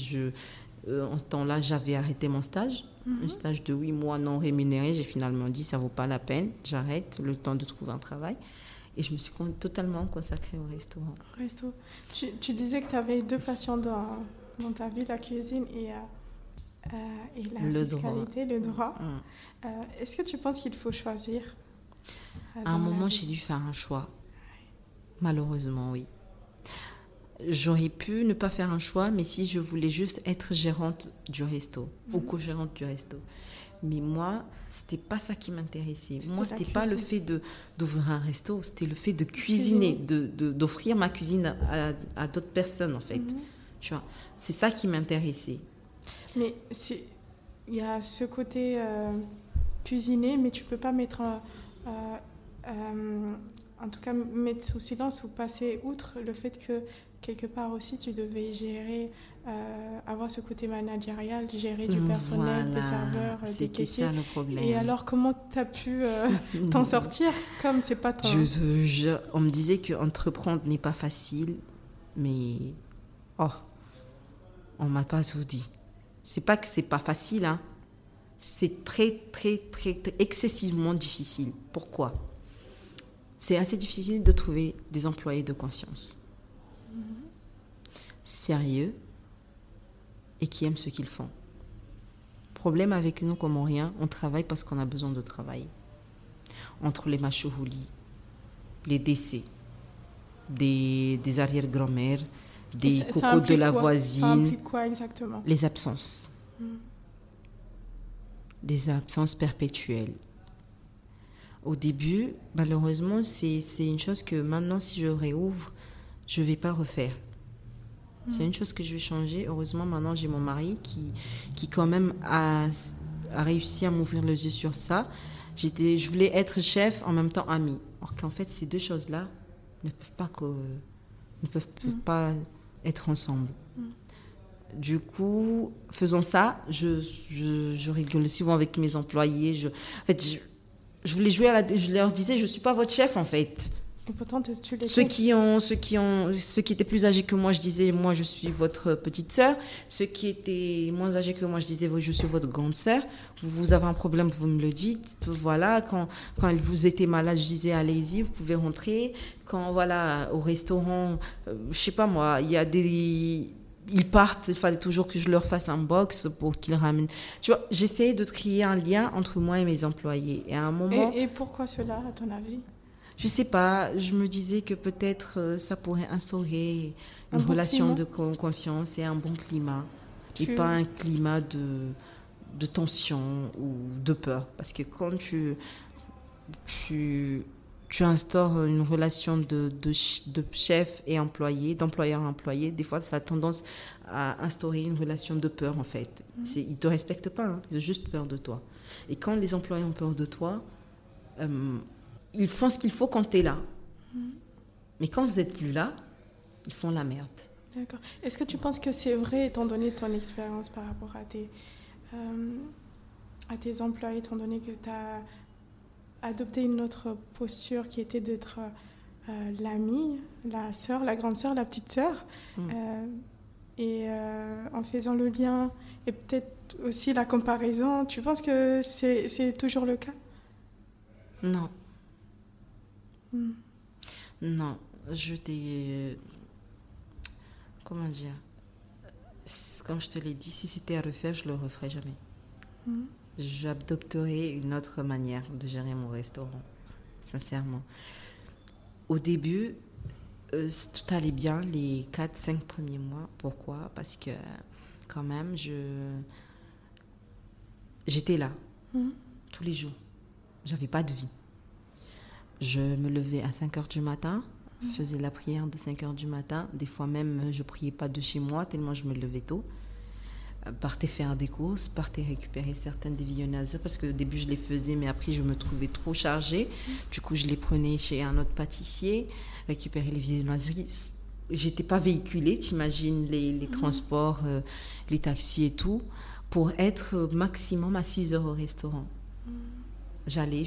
en ce temps-là, j'avais arrêté mon stage. Un stage de 8 mois non rémunéré. J'ai finalement dit, ça ne vaut pas la peine, j'arrête, le temps de trouver un travail. Et je me suis totalement consacrée au restaurant. Tu disais que tu avais deux passions dans ta vie, la cuisine et la fiscalité, le droit. Est-ce que tu penses qu'il faut choisir? À un moment, j'ai dû faire un choix. Malheureusement, oui. J'aurais pu ne pas faire un choix, mais si je voulais juste être gérante du resto ou co-gérante du resto. Mais moi, c'était pas ça qui m'intéressait. Moi, c'était pas le fait d'ouvrir un resto, c'était le fait de cuisiner, d'offrir ma cuisine à d'autres personnes, en fait. Tu vois, c'est ça qui m'intéressait. Mais il y a ce côté cuisiner, mais tu peux pas mettre en tout cas, mettre sous silence ou passer outre le fait que, quelque part aussi, tu devais gérer, avoir ce côté managérial, gérer du personnel, des serveurs, des caissiers. C'était ça le problème. Et alors, comment tu as pu t'en sortir comme c'est pas toi? On me disait qu'entreprendre n'est pas facile, mais on m'a pas tout dit. C'est pas que c'est pas facile, hein. C'est très, très, très, très excessivement difficile. Pourquoi? C'est assez difficile de trouver des employés de conscience, sérieux et qui aiment ce qu'ils font. Problème avec nous Comoriens, on travaille parce qu'on a besoin de travail. Entre les machouhoulis, les décès, des arrière-grand-mères, des cocos de la voisine. Ça implique quoi exactement? Les absences. Des absences perpétuelles. Au début, malheureusement, c'est une chose que maintenant, si je réouvre, je ne vais pas refaire. C'est une chose que je vais changer. Heureusement, maintenant, j'ai mon mari qui quand même, a réussi à m'ouvrir les yeux sur ça. Je voulais être chef, en même temps amie. Or qu'en fait, ces deux choses-là ne peuvent pas être ensemble. Du coup, faisant ça, je rigole souvent avec mes employés. Je voulais jouer je leur disais, je suis pas votre chef en fait. Et pourtant tu l'étais. Ceux qui étaient plus âgés que moi, je disais, moi je suis votre petite sœur. Ceux qui étaient moins âgés que moi, je disais, je suis votre grande sœur. Vous avez un problème, vous me le dites. Voilà, quand vous étiez malade, je disais, allez-y, vous pouvez rentrer. Quand voilà au restaurant, je sais pas moi, ils partent, il fallait toujours que je leur fasse un box pour qu'ils ramènent. Tu vois, j'essayais de créer un lien entre moi et mes employés. Et à un moment... Et pourquoi cela, à ton avis? Je sais pas. Je me disais que peut-être ça pourrait instaurer une relation de confiance et un bon climat. Et pas un climat de tension ou de peur. Parce que quand tu instaures une relation de chef et employé, d'employeur à employé. Des fois, ça a tendance à instaurer une relation de peur, en fait. Ils ne te respectent pas, hein. Ils ont juste peur de toi. Et quand les employés ont peur de toi, ils font ce qu'il faut quand tu es là. Mais quand vous n'êtes plus là, ils font la merde. D'accord. Est-ce que tu penses que c'est vrai, étant donné ton expérience par rapport à tes employés, étant donné que tu as... adopter une autre posture qui était d'être l'amie, la sœur, la grande sœur, la petite sœur, en faisant le lien et peut-être aussi la comparaison, tu penses que c'est toujours le cas? Non. Non, comment dire? Comme je te l'ai dit, si c'était à refaire, je le referais jamais. J'adopterai une autre manière de gérer mon restaurant, sincèrement. Au début, tout allait bien les 4-5 premiers mois. Pourquoi? Parce que quand même, j'étais là, tous les jours. J'avais pas de vie. Je me levais à 5 heures du matin, Je faisais la prière de 5h du matin. Des fois même, je ne priais pas de chez moi tellement je me levais tôt. Partais faire des courses, partais récupérer certaines des viennoiseries parce que au début je les faisais mais après je me trouvais trop chargée. Du coup je les prenais chez un autre pâtissier, récupérer les viennoiseries. J'étais pas véhiculée, t'imagines les transports, les taxis et tout, pour être maximum à 6 heures au restaurant. J'allais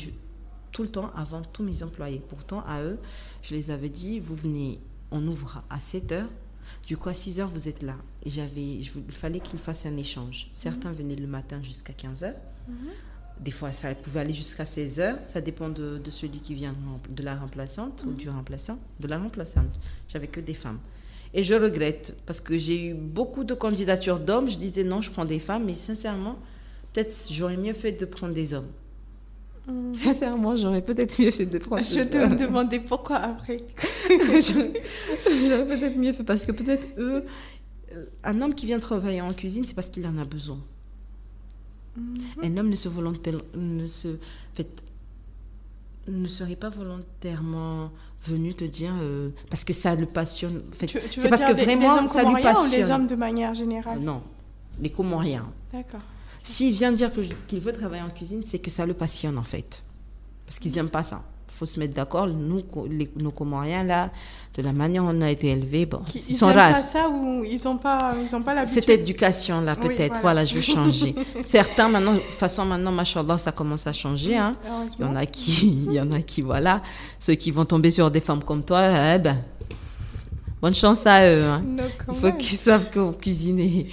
tout le temps avant tous mes employés. Pourtant à eux, je les avais dit, vous venez, on ouvre à 7 heures. Du coup, à 6h, vous êtes là. Et il fallait qu'ils fassent un échange. Certains venaient le matin jusqu'à 15h. Des fois, ça pouvait aller jusqu'à 16h. Ça dépend de celui qui vient, de la remplaçante ou du remplaçant. De la remplaçante. J'avais que des femmes. Et je regrette parce que j'ai eu beaucoup de candidatures d'hommes. Je disais non, je prends des femmes. Mais sincèrement, peut-être j'aurais mieux fait de prendre des hommes. Sincèrement, j'aurais peut-être mieux fait de prendre. Je te demandais pourquoi après. J'aurais peut-être mieux fait parce que peut-être eux, un homme qui vient travailler en cuisine, c'est parce qu'il en a besoin. Un homme ne serait pas volontairement venu te dire parce que ça le passionne. En fait, tu veux parce dire que vraiment, les hommes ça lui passionne. Ou les hommes de manière générale. Non, les Comoriens. D'accord. S'il vient dire qu'il veut travailler en cuisine, c'est que ça le passionne en fait. Parce qu'ils n'aiment pas ça. Il faut se mettre d'accord. Nous, nos Comoriens, là, de la manière dont on a été élevés, bon, ils sont rares. Ils n'aiment pas ça ou ils n'ont pas l'habitude. Cette éducation là, peut-être. Oui, voilà, je veux changer. Certains, maintenant, de toute façon, machallah, ça commence à changer. Hein. Il y en a qui, voilà, ceux qui vont tomber sur des femmes comme toi, bonne chance à eux. Hein. No, il faut qu'ils savent qu'on cuisine.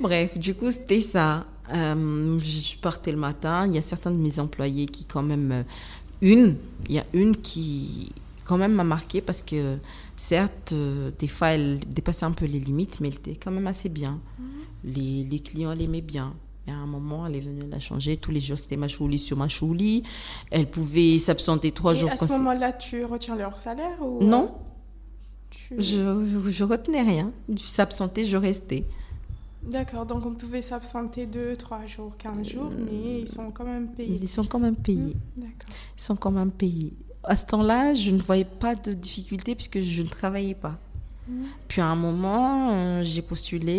Bref, du coup, c'était ça. Je partais le matin. Il y a certains de mes employés qui quand même il y a une qui quand même m'a marquée parce que certes des fois elle dépassait un peu les limites mais elle était quand même assez bien. Les clients l'aimaient bien. Et à un moment elle est venue la changer. Tous les jours c'était Mcatasinia sur Mcatasinia. Elle pouvait s'absenter 3 jours. À ce moment-là tu retiens leur salaire ou... Non je retenais rien. Je s'absentais, je restais. D'accord, donc on pouvait s'absenter 2, 3 jours, 15 jours, mais ils sont quand même payés. Ils sont quand même payés. D'accord. Ils sont quand même payés. À ce temps-là, je ne voyais pas de difficulté puisque je ne travaillais pas. Puis à un moment, j'ai postulé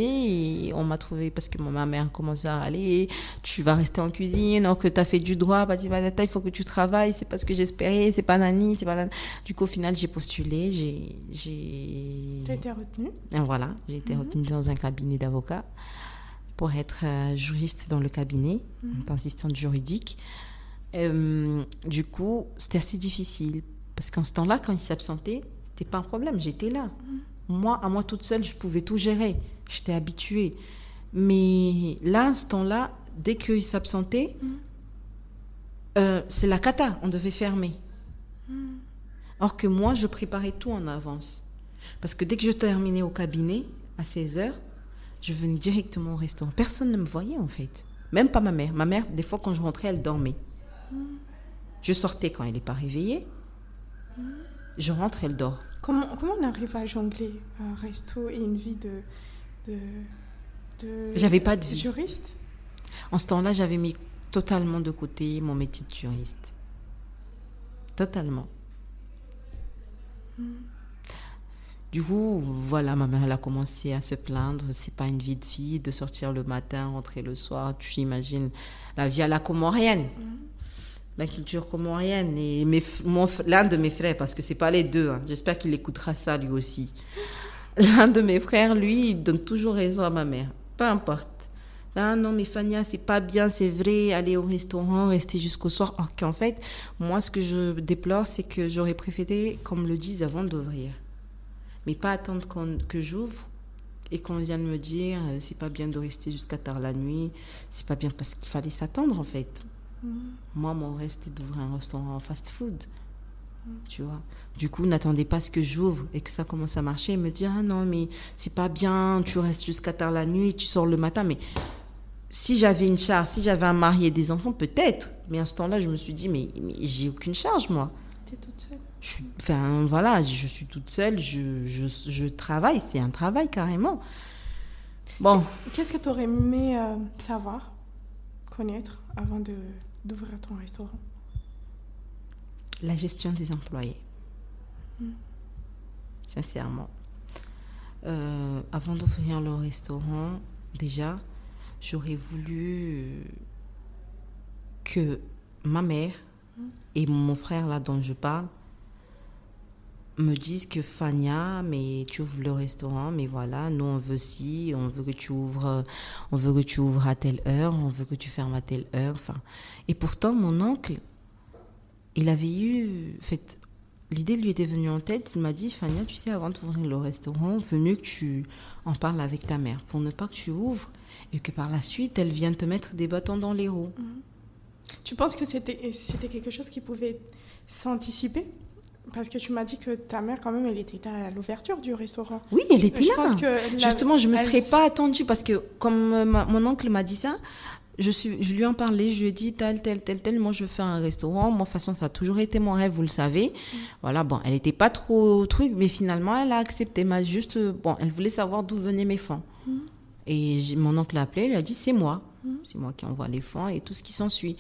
et on m'a trouvée parce que ma mère commençait à aller. Tu vas rester en cuisine, alors que tu as fait du droit, il faut que tu travailles, c'est pas ce que j'espérais, c'est pas nani, c'est pas nani. Du coup, au final, j'ai postulé, Tu as été retenue. Et voilà, j'ai été retenue dans un cabinet d'avocats pour être juriste dans le cabinet, assistante juridique. Du coup, c'était assez difficile parce qu'en ce temps-là, quand il s'absentait, c'était pas un problème, j'étais là. Moi, à moi toute seule, je pouvais tout gérer. J'étais habituée. Mais là, à ce temps-là, dès qu'ils s'absentaient, c'est la cata, on devait fermer. Or que moi, je préparais tout en avance. Parce que dès que je terminais au cabinet, à 16h, je venais directement au restaurant. Personne ne me voyait, en fait. Même pas ma mère. Ma mère, des fois, quand je rentrais, elle dormait. Je sortais quand elle n'est pas réveillée. Je rentre, elle dort. Comment on arrive à jongler un resto et une vie de j'avais pas de vie. Juriste ? En ce temps-là, j'avais mis totalement de côté mon métier de juriste. Totalement. Du coup, voilà, ma mère elle a commencé à se plaindre. C'est pas une vie de fille de sortir le matin, rentrer le soir. Tu imagines la vie à la comorienne. La culture comorienne et l'un de mes frères, parce que c'est pas les deux, hein, j'espère qu'il écoutera ça lui aussi. L'un de mes frères, lui, il donne toujours raison à ma mère, peu importe. Ah non, mais Fania, c'est pas bien, c'est vrai, aller au restaurant, rester jusqu'au soir. Or qu'en fait, moi, ce que je déplore, c'est que j'aurais préféré qu'on me le dise avant d'ouvrir, mais pas attendre que j'ouvre. Et qu'on vient de me dire, c'est pas bien de rester jusqu'à tard la nuit, c'est pas bien parce qu'il fallait s'attendre en fait. Moi, mon rêve, c'était d'ouvrir un restaurant fast-food, tu vois. Du coup, n'attendez pas ce que j'ouvre et que ça commence à marcher et me dire « Ah non, mais c'est pas bien, tu restes jusqu'à tard la nuit, tu sors le matin. » Mais si j'avais une charge, si j'avais un mari et des enfants, peut-être. Mais à ce temps-là, je me suis dit « Mais j'ai aucune charge, moi. » T'es toute seule. Enfin, voilà, je suis toute seule, je travaille, c'est un travail carrément. Bon. Qu'est-ce que t'aurais aimé savoir, connaître avant d'ouvrir ton restaurant? La gestion des employés. sincèrement. Avant d'ouvrir le restaurant, déjà, j'aurais voulu que ma mère et mon frère là dont je parle me disent que Fania, mais tu ouvres le restaurant, mais voilà, nous on veut ci, on veut que tu ouvres, on veut que tu ouvres à telle heure, on veut que tu fermes à telle heure. Enfin, et pourtant mon oncle, il avait eu, en fait, l'idée lui était venue en tête. Il m'a dit, Fania, tu sais, avant d'ouvrir le restaurant, vaut mieux que tu en parles avec ta mère pour ne pas que tu ouvres et que par la suite elle vienne te mettre des bâtons dans les roues. Mmh. Tu penses que c'était quelque chose qui pouvait s'anticiper? Parce que tu m'as dit que ta mère, quand même, elle était là à l'ouverture du restaurant. Oui, elle était là. Pense que justement, je ne me serais pas attendue parce que, comme mon oncle m'a dit ça, je lui en parlais, je lui ai dit tel, moi je fais un restaurant. Moi, de toute façon, ça a toujours été mon rêve, vous le savez. Mmh. Voilà, bon, elle n'était pas trop au truc, mais finalement, elle a accepté. Mais juste, bon, elle voulait savoir d'où venaient mes fonds. Mmh. Et mon oncle l'a appelé, il a dit, c'est moi. C'est moi qui envoie les fonds et tout ce qui s'ensuit.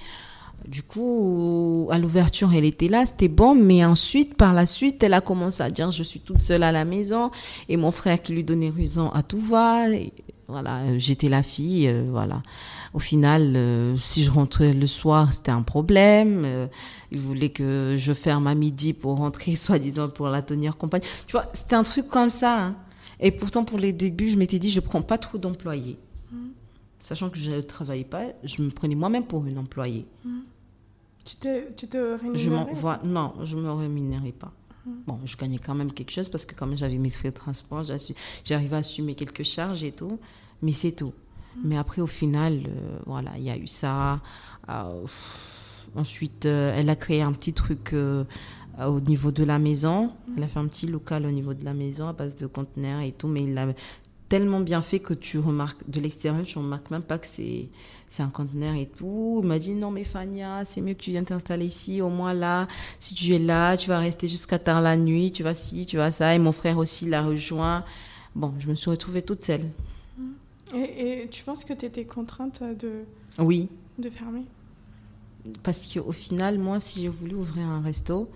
Du coup, à l'ouverture, elle était là, c'était bon. Mais ensuite, par la suite, elle a commencé à dire, je suis toute seule à la maison. Et mon frère qui lui donnait raison à tout va. Et voilà, j'étais la fille. Voilà. Au final, si je rentrais le soir, c'était un problème. Il voulait que je ferme à midi pour rentrer, soi-disant, pour la tenir compagnie. Tu vois, c'était un truc comme ça. Hein. Et pourtant, pour les débuts, je m'étais dit, je ne prends pas trop d'employés. Sachant que je ne travaillais pas, je me prenais moi-même pour une employée. Mmh. Tu te rémunérais? Non, je ne me rémunérais pas. Mmh. Bon, je gagnais quand même quelque chose parce que quand même j'avais mes frais de transport, j'arrivais à assumer quelques charges et tout, mais c'est tout. Mmh. Mais après, au final, voilà, il y a eu ça. Ensuite, elle a créé un petit truc au niveau de la maison. Mmh. Elle a fait un petit local au niveau de la maison à base de conteneurs et tout, mais il l'a tellement bien fait que tu remarques de l'extérieur, tu ne remarques même pas que c'est un conteneur et tout. Il m'a dit, non mais Fania, c'est mieux que tu viennes t'installer ici, au moins là, si tu es là, tu vas rester jusqu'à tard la nuit, tu vas ci, tu vas ça. Et mon frère aussi l'a rejoint. Bon, je me suis retrouvée toute seule. Et tu penses que tu étais contrainte de fermer? Parce qu'au final, moi, si j'ai voulu ouvrir un resto,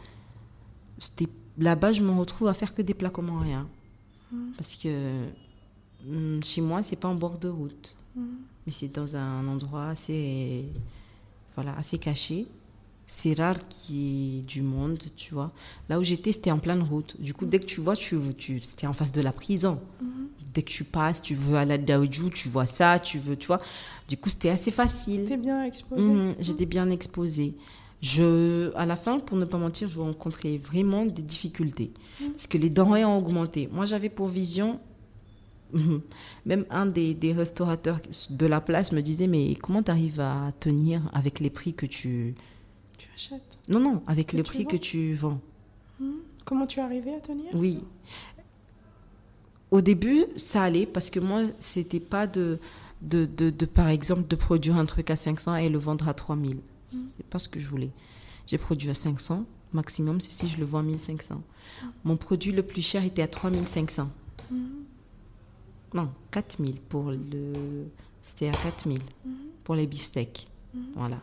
là-bas, je me retrouve à faire que des plats comoriens. Parce que chez moi, c'est pas en bord de route, mais c'est dans un endroit assez caché. C'est rare qu'il y ait du monde, tu vois. Là où j'étais, c'était en pleine route. Du coup, dès que tu vois, c'était en face de la prison. Dès que tu passes, tu veux aller à la Daweju, tu vois ça, tu vois. Du coup, c'était assez facile. T'es bien exposée. J'étais bien exposée. À la fin, pour ne pas mentir, je rencontrais vraiment des difficultés parce que les denrées ont augmenté. Moi, j'avais pour vision. Même un des restaurateurs de la place me disait, mais comment tu arrives à tenir avec les prix que tu achètes? Non, avec les prix que tu vends. Comment tu es arrivée à tenir? Oui. Au début, ça allait parce que moi, c'était pas de par exemple, de produire un truc à 500 et le vendre à 3000. C'est pas ce que je voulais. J'ai produit à 500, maximum, c'est si je le vends à 1500. Mon produit le plus cher était à 3500. Non, 4000 pour c'était à 4000 pour les beefsteaks. Voilà.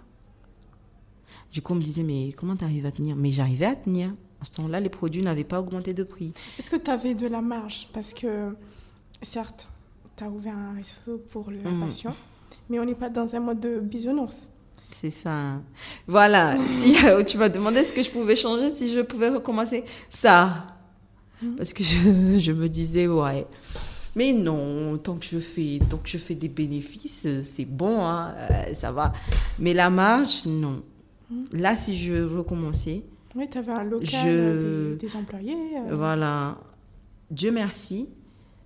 Du coup, on me disait, mais comment tu arrives à tenir? Mais j'arrivais à tenir. À ce temps-là, les produits n'avaient pas augmenté de prix. Est-ce que tu avais de la marge? Parce que, certes, tu as ouvert un resto pour le patient, mais on n'est pas dans un mode de bisounours. C'est ça. Voilà. Tu m'as demandé ce que je pouvais changer, si je pouvais recommencer ça. Parce que je me disais, ouais. Mais non, tant que je fais des bénéfices, c'est bon, hein, ça va. Mais la marge, non. Là, si je recommençais... Oui, tu avais un local, des employés. Voilà. Dieu merci,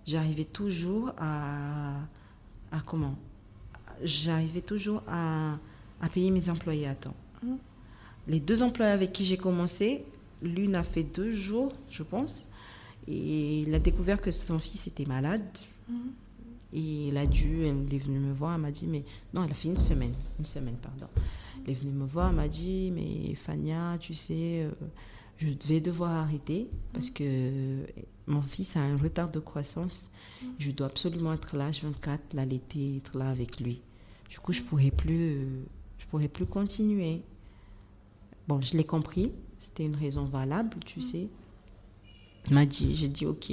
j'arrivais toujours à payer mes employés à temps. Les deux employés avec qui j'ai commencé, l'une a fait 2 jours, je pense. Et il a découvert que son fils était malade. Et elle est venue me voir, elle m'a dit, mais... Non, elle a fait une semaine. Elle est venue me voir, elle m'a dit, mais Fania, tu sais, je vais devoir arrêter parce que mon fils a un retard de croissance. Je dois absolument être là, H24, l'allaiter, être là avec lui. Du coup, je pourrais plus continuer. Bon, je l'ai compris, c'était une raison valable, tu sais. Il m'a dit, j'ai dit ok.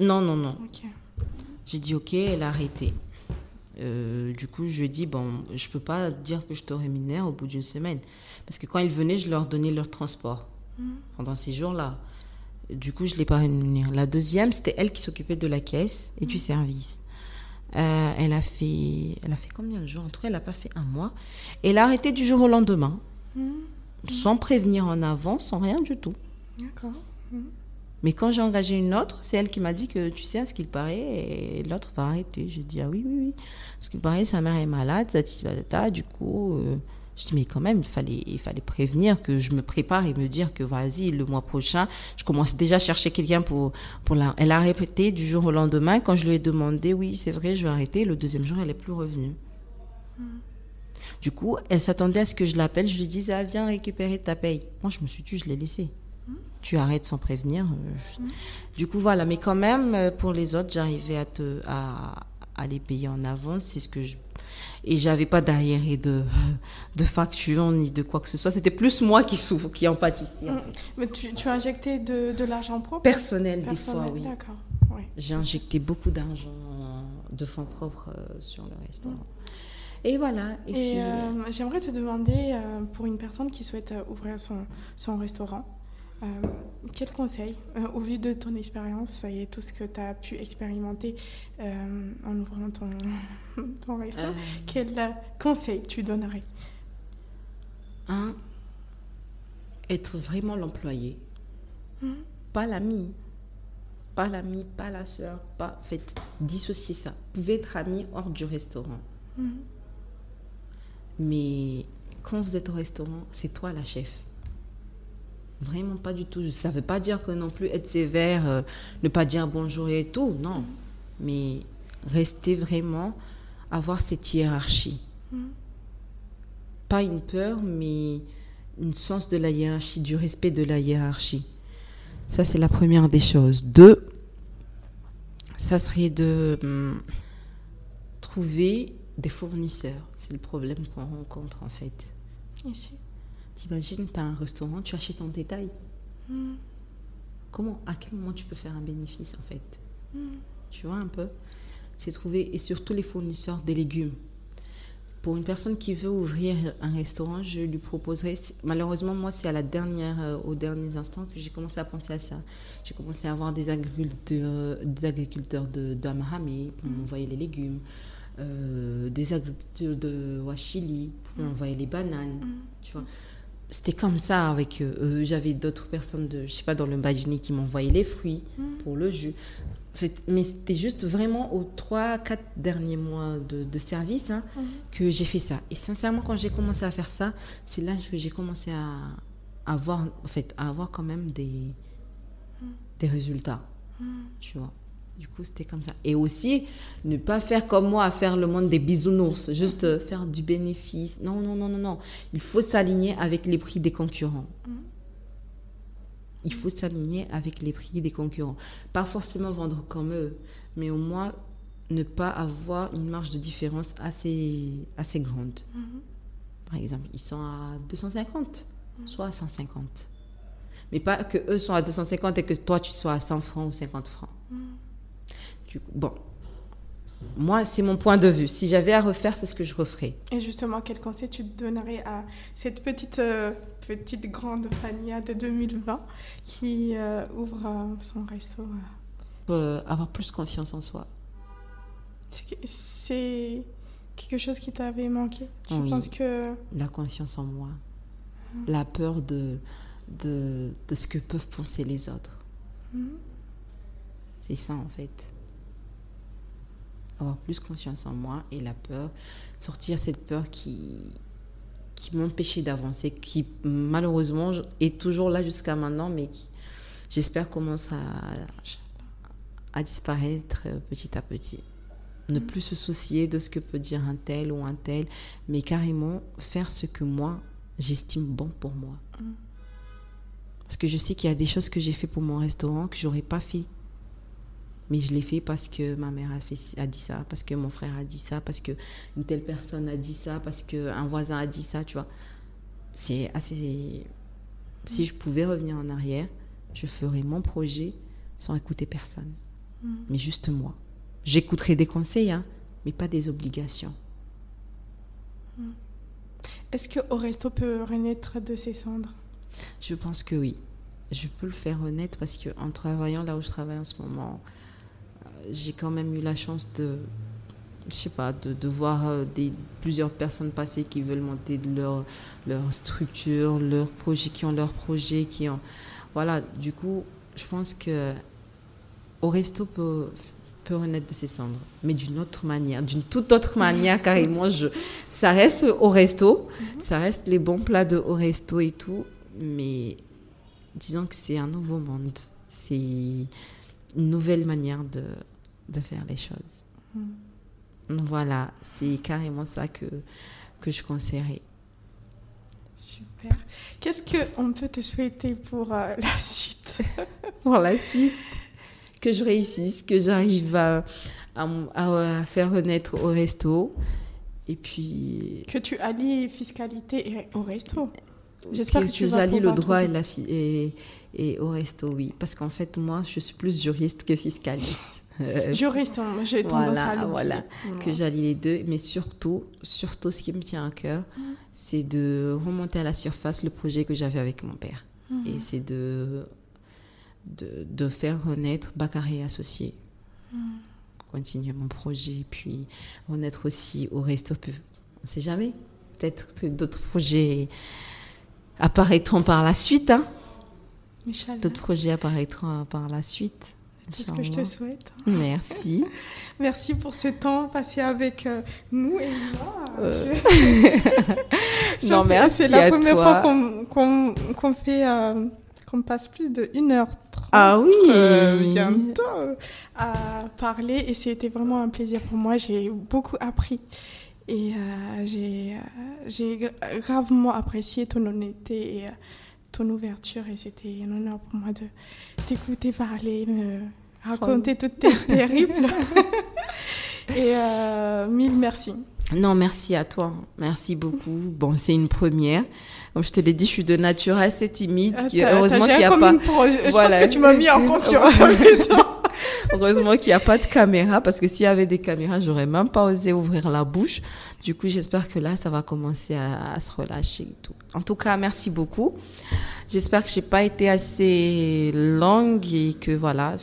Non. Okay. J'ai dit ok, elle a arrêté. Du coup, je lui ai dit, bon, je peux pas dire que je te rémunère au bout d'une semaine. Parce que quand ils venaient, je leur donnais leur transport pendant ces jours-là. Du coup, je ne l'ai pas rémunérée. La deuxième, c'était elle qui s'occupait de la caisse et du service. Elle a fait combien de jours? En tout cas, elle n'a pas fait un mois. Et elle a arrêté du jour au lendemain, sans prévenir en avance, sans rien du tout. D'accord. Mais quand j'ai engagé une autre, c'est elle qui m'a dit que, tu sais, à ce qu'il paraît, et l'autre va arrêter. Je dis, ah oui. À ce qu'il paraît, sa mère est malade, du coup... Je dis, mais quand même, il fallait prévenir, que je me prépare et me dire que vas-y, le mois prochain, je commence déjà à chercher quelqu'un pour la... Elle a répété du jour au lendemain. Quand je lui ai demandé, oui, c'est vrai, je vais arrêter, le deuxième jour, elle n'est plus revenue. Du coup, elle s'attendait à ce que je l'appelle. Je lui disais, ah, viens récupérer ta paye. Moi, je me suis dit, je l'ai laissée. Tu arrêtes sans prévenir. Du coup, voilà. Mais quand même, pour les autres, j'arrivais à les payer en avance. C'est ce que je... Et j'avais pas d'arriéré de facture ni de quoi que ce soit. C'était plus moi qui souffre, qui en pâtissais. En fait. Mais tu as injecté de l'argent propre? Personnel, des fois, oui. D'accord. Oui. J'ai injecté beaucoup d'argent de fonds propres sur le restaurant. Et voilà. Et puis, j'aimerais te demander, pour une personne qui souhaite ouvrir son restaurant, quel conseil, au vu de ton expérience et tout ce que tu as pu expérimenter en ouvrant ton restaurant, quel conseil tu donnerais? Être vraiment l'employé, pas l'ami, pas la sœur, pas... En fait, dissocier ça. Vous pouvez être ami hors du restaurant, mais quand vous êtes au restaurant, c'est toi la chef. Vraiment pas du tout. Ça ne veut pas dire que non plus être sévère, ne pas dire bonjour et tout, non. Mais rester vraiment, avoir cette hiérarchie. Pas une peur, mais une sens de la hiérarchie, du respect de la hiérarchie. Ça, c'est la première des choses. Deux, ça serait de trouver des fournisseurs. C'est le problème qu'on rencontre, en fait. Ici. T'imagines, tu as un restaurant, tu achètes en détail. Comment, à quel moment tu peux faire un bénéfice, en fait? Tu vois un peu? C'est trouver, et surtout les fournisseurs des légumes. Pour une personne qui veut ouvrir un restaurant, je lui proposerais... Malheureusement, moi, c'est au dernier instant que j'ai commencé à penser à ça. J'ai commencé à avoir des agriculteurs d'Amahamé pour m'envoyer les légumes, des agriculteurs de Ouachili pour m'envoyer les bananes, tu vois. C'était comme ça avec eux. J'avais d'autres personnes, je sais pas, dans le Mbadjini qui m'envoyaient les fruits pour le jus. Mais c'était juste vraiment aux 3-4 derniers mois de service que j'ai fait ça. Et sincèrement, quand j'ai commencé à faire ça, c'est là que j'ai commencé à avoir quand même des résultats, tu vois. Du coup, c'était comme ça. Et aussi, ne pas faire comme moi, à faire le monde des bisounours, juste faire du bénéfice. Non. Il faut s'aligner avec les prix des concurrents. Il faut s'aligner avec les prix des concurrents. Pas forcément vendre comme eux, mais au moins ne pas avoir une marge de différence assez grande. Par exemple, ils sont à 250, soit à 150. Mais pas que eux sont à 250 et que toi, tu sois à 100 francs ou 50 francs. Bon, moi, c'est mon point de vue. Si j'avais à refaire, c'est ce que je referais. Et justement, quel conseil tu donnerais à cette petite grande Fania de 2020 qui ouvre son resto? Avoir plus confiance en soi. C'est quelque chose qui t'avait manqué? Je pense que... La confiance en moi. La peur de ce que peuvent penser les autres. C'est ça, en fait. Avoir plus confiance en moi et la peur, sortir cette peur qui m'empêchait d'avancer, qui malheureusement est toujours là jusqu'à maintenant, mais qui, j'espère, commence à disparaître petit à petit. Ne plus se soucier de ce que peut dire un tel ou un tel, mais carrément faire ce que moi, j'estime bon pour moi. Parce que je sais qu'il y a des choses que j'ai fait pour mon restaurant que je n'aurais pas fait. Mais je l'ai fait parce que ma mère a dit ça, parce que mon frère a dit ça, parce qu'une telle personne a dit ça, parce qu'un voisin a dit ça, tu vois. C'est assez... Si je pouvais revenir en arrière, je ferai mon projet sans écouter personne, mais juste moi. J'écouterai des conseils, hein, mais pas des obligations. Est-ce que Au Resto peut renaître de ses cendres? Je pense que oui. Je peux le faire renaître parce qu'en travaillant là où je travaille en ce moment, j'ai quand même eu la chance de, je sais pas, de voir plusieurs personnes passer qui veulent monter leur structure, leur projet, qui ont leur projet, qui ont... Voilà, du coup, je pense que Au Resto peut renaître de ses cendres, mais d'une autre manière, d'une toute autre manière, carrément. Ça reste Au Resto, ça reste les bons plats de Au Resto et tout, mais disons que c'est un nouveau monde, c'est une nouvelle manière de faire les choses. Voilà, c'est carrément ça que je conseillerais. Super. Qu'est-ce qu'on peut te souhaiter pour la suite? Pour la suite, que je réussisse, que j'arrive à faire renaître Au Resto. Et puis... Que tu allies fiscalité et Au Resto. J'espère que tu vas allies le droit et Au Resto, oui. Parce qu'en fait, moi, je suis plus juriste que fiscaliste. Juriste, j'ai tendance à l'oublier. Voilà, que j'allie les deux. Mais surtout, ce qui me tient à cœur, c'est de remonter à la surface le projet que j'avais avec mon père. Et c'est de faire renaître Bakari Associés. Continuer mon projet, puis renaître aussi Au Resto. On ne sait jamais. Peut-être que d'autres projets apparaîtront par la suite. Hein. D'autres projets apparaîtront par la suite. C'est ce que je te souhaite. Merci. Merci pour ce temps passé avec nous et moi. Non, merci. C'est la première fois qu'on fait... On passe plus de 1h30 bientôt à parler et c'était vraiment un plaisir pour moi. J'ai beaucoup appris et j'ai gravement apprécié ton honnêteté et ton ouverture et c'était un honneur pour moi de t'écouter parler, me raconter toutes tes périples et mille merci. Non, merci à toi. Merci beaucoup. Bon, c'est une première. Comme je te l'ai dit, je suis de nature assez timide. Heureusement qu'il n'y a pas... Voilà. Je pense que tu m'as mis en confiance en même temps. Heureusement qu'il n'y a pas de caméra, parce que s'il y avait des caméras, je n'aurais même pas osé ouvrir la bouche. Du coup, j'espère que là, ça va commencer à se relâcher et tout. En tout cas, merci beaucoup. J'espère que je n'ai pas été assez longue et que voilà,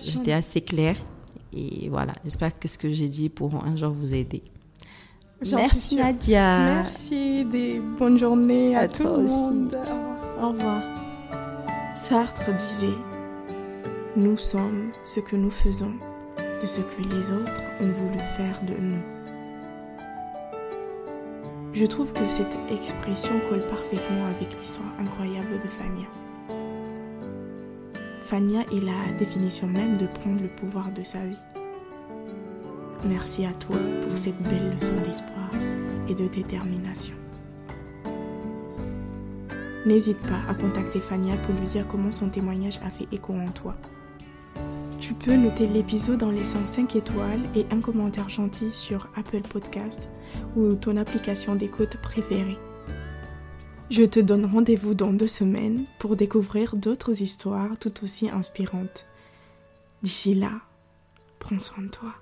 j'étais assez claire. Et voilà, j'espère que ce que j'ai dit pourra un jour vous aider. Merci Nadia. Merci, des bonnes journées à tout le monde. Au revoir. Sartre disait : nous sommes ce que nous faisons de ce que les autres ont voulu faire de nous. Je trouve que cette expression colle parfaitement avec l'histoire incroyable de Fania. Fania est la définition même de prendre le pouvoir de sa vie. Merci à toi pour cette belle leçon d'espoir et de détermination. N'hésite pas à contacter Fania pour lui dire comment son témoignage a fait écho en toi. Tu peux noter l'épisode en laissant 5 étoiles et un commentaire gentil sur Apple Podcast ou ton application d'écoute préférée. Je te donne rendez-vous dans 2 semaines pour découvrir d'autres histoires tout aussi inspirantes. D'ici là, prends soin de toi.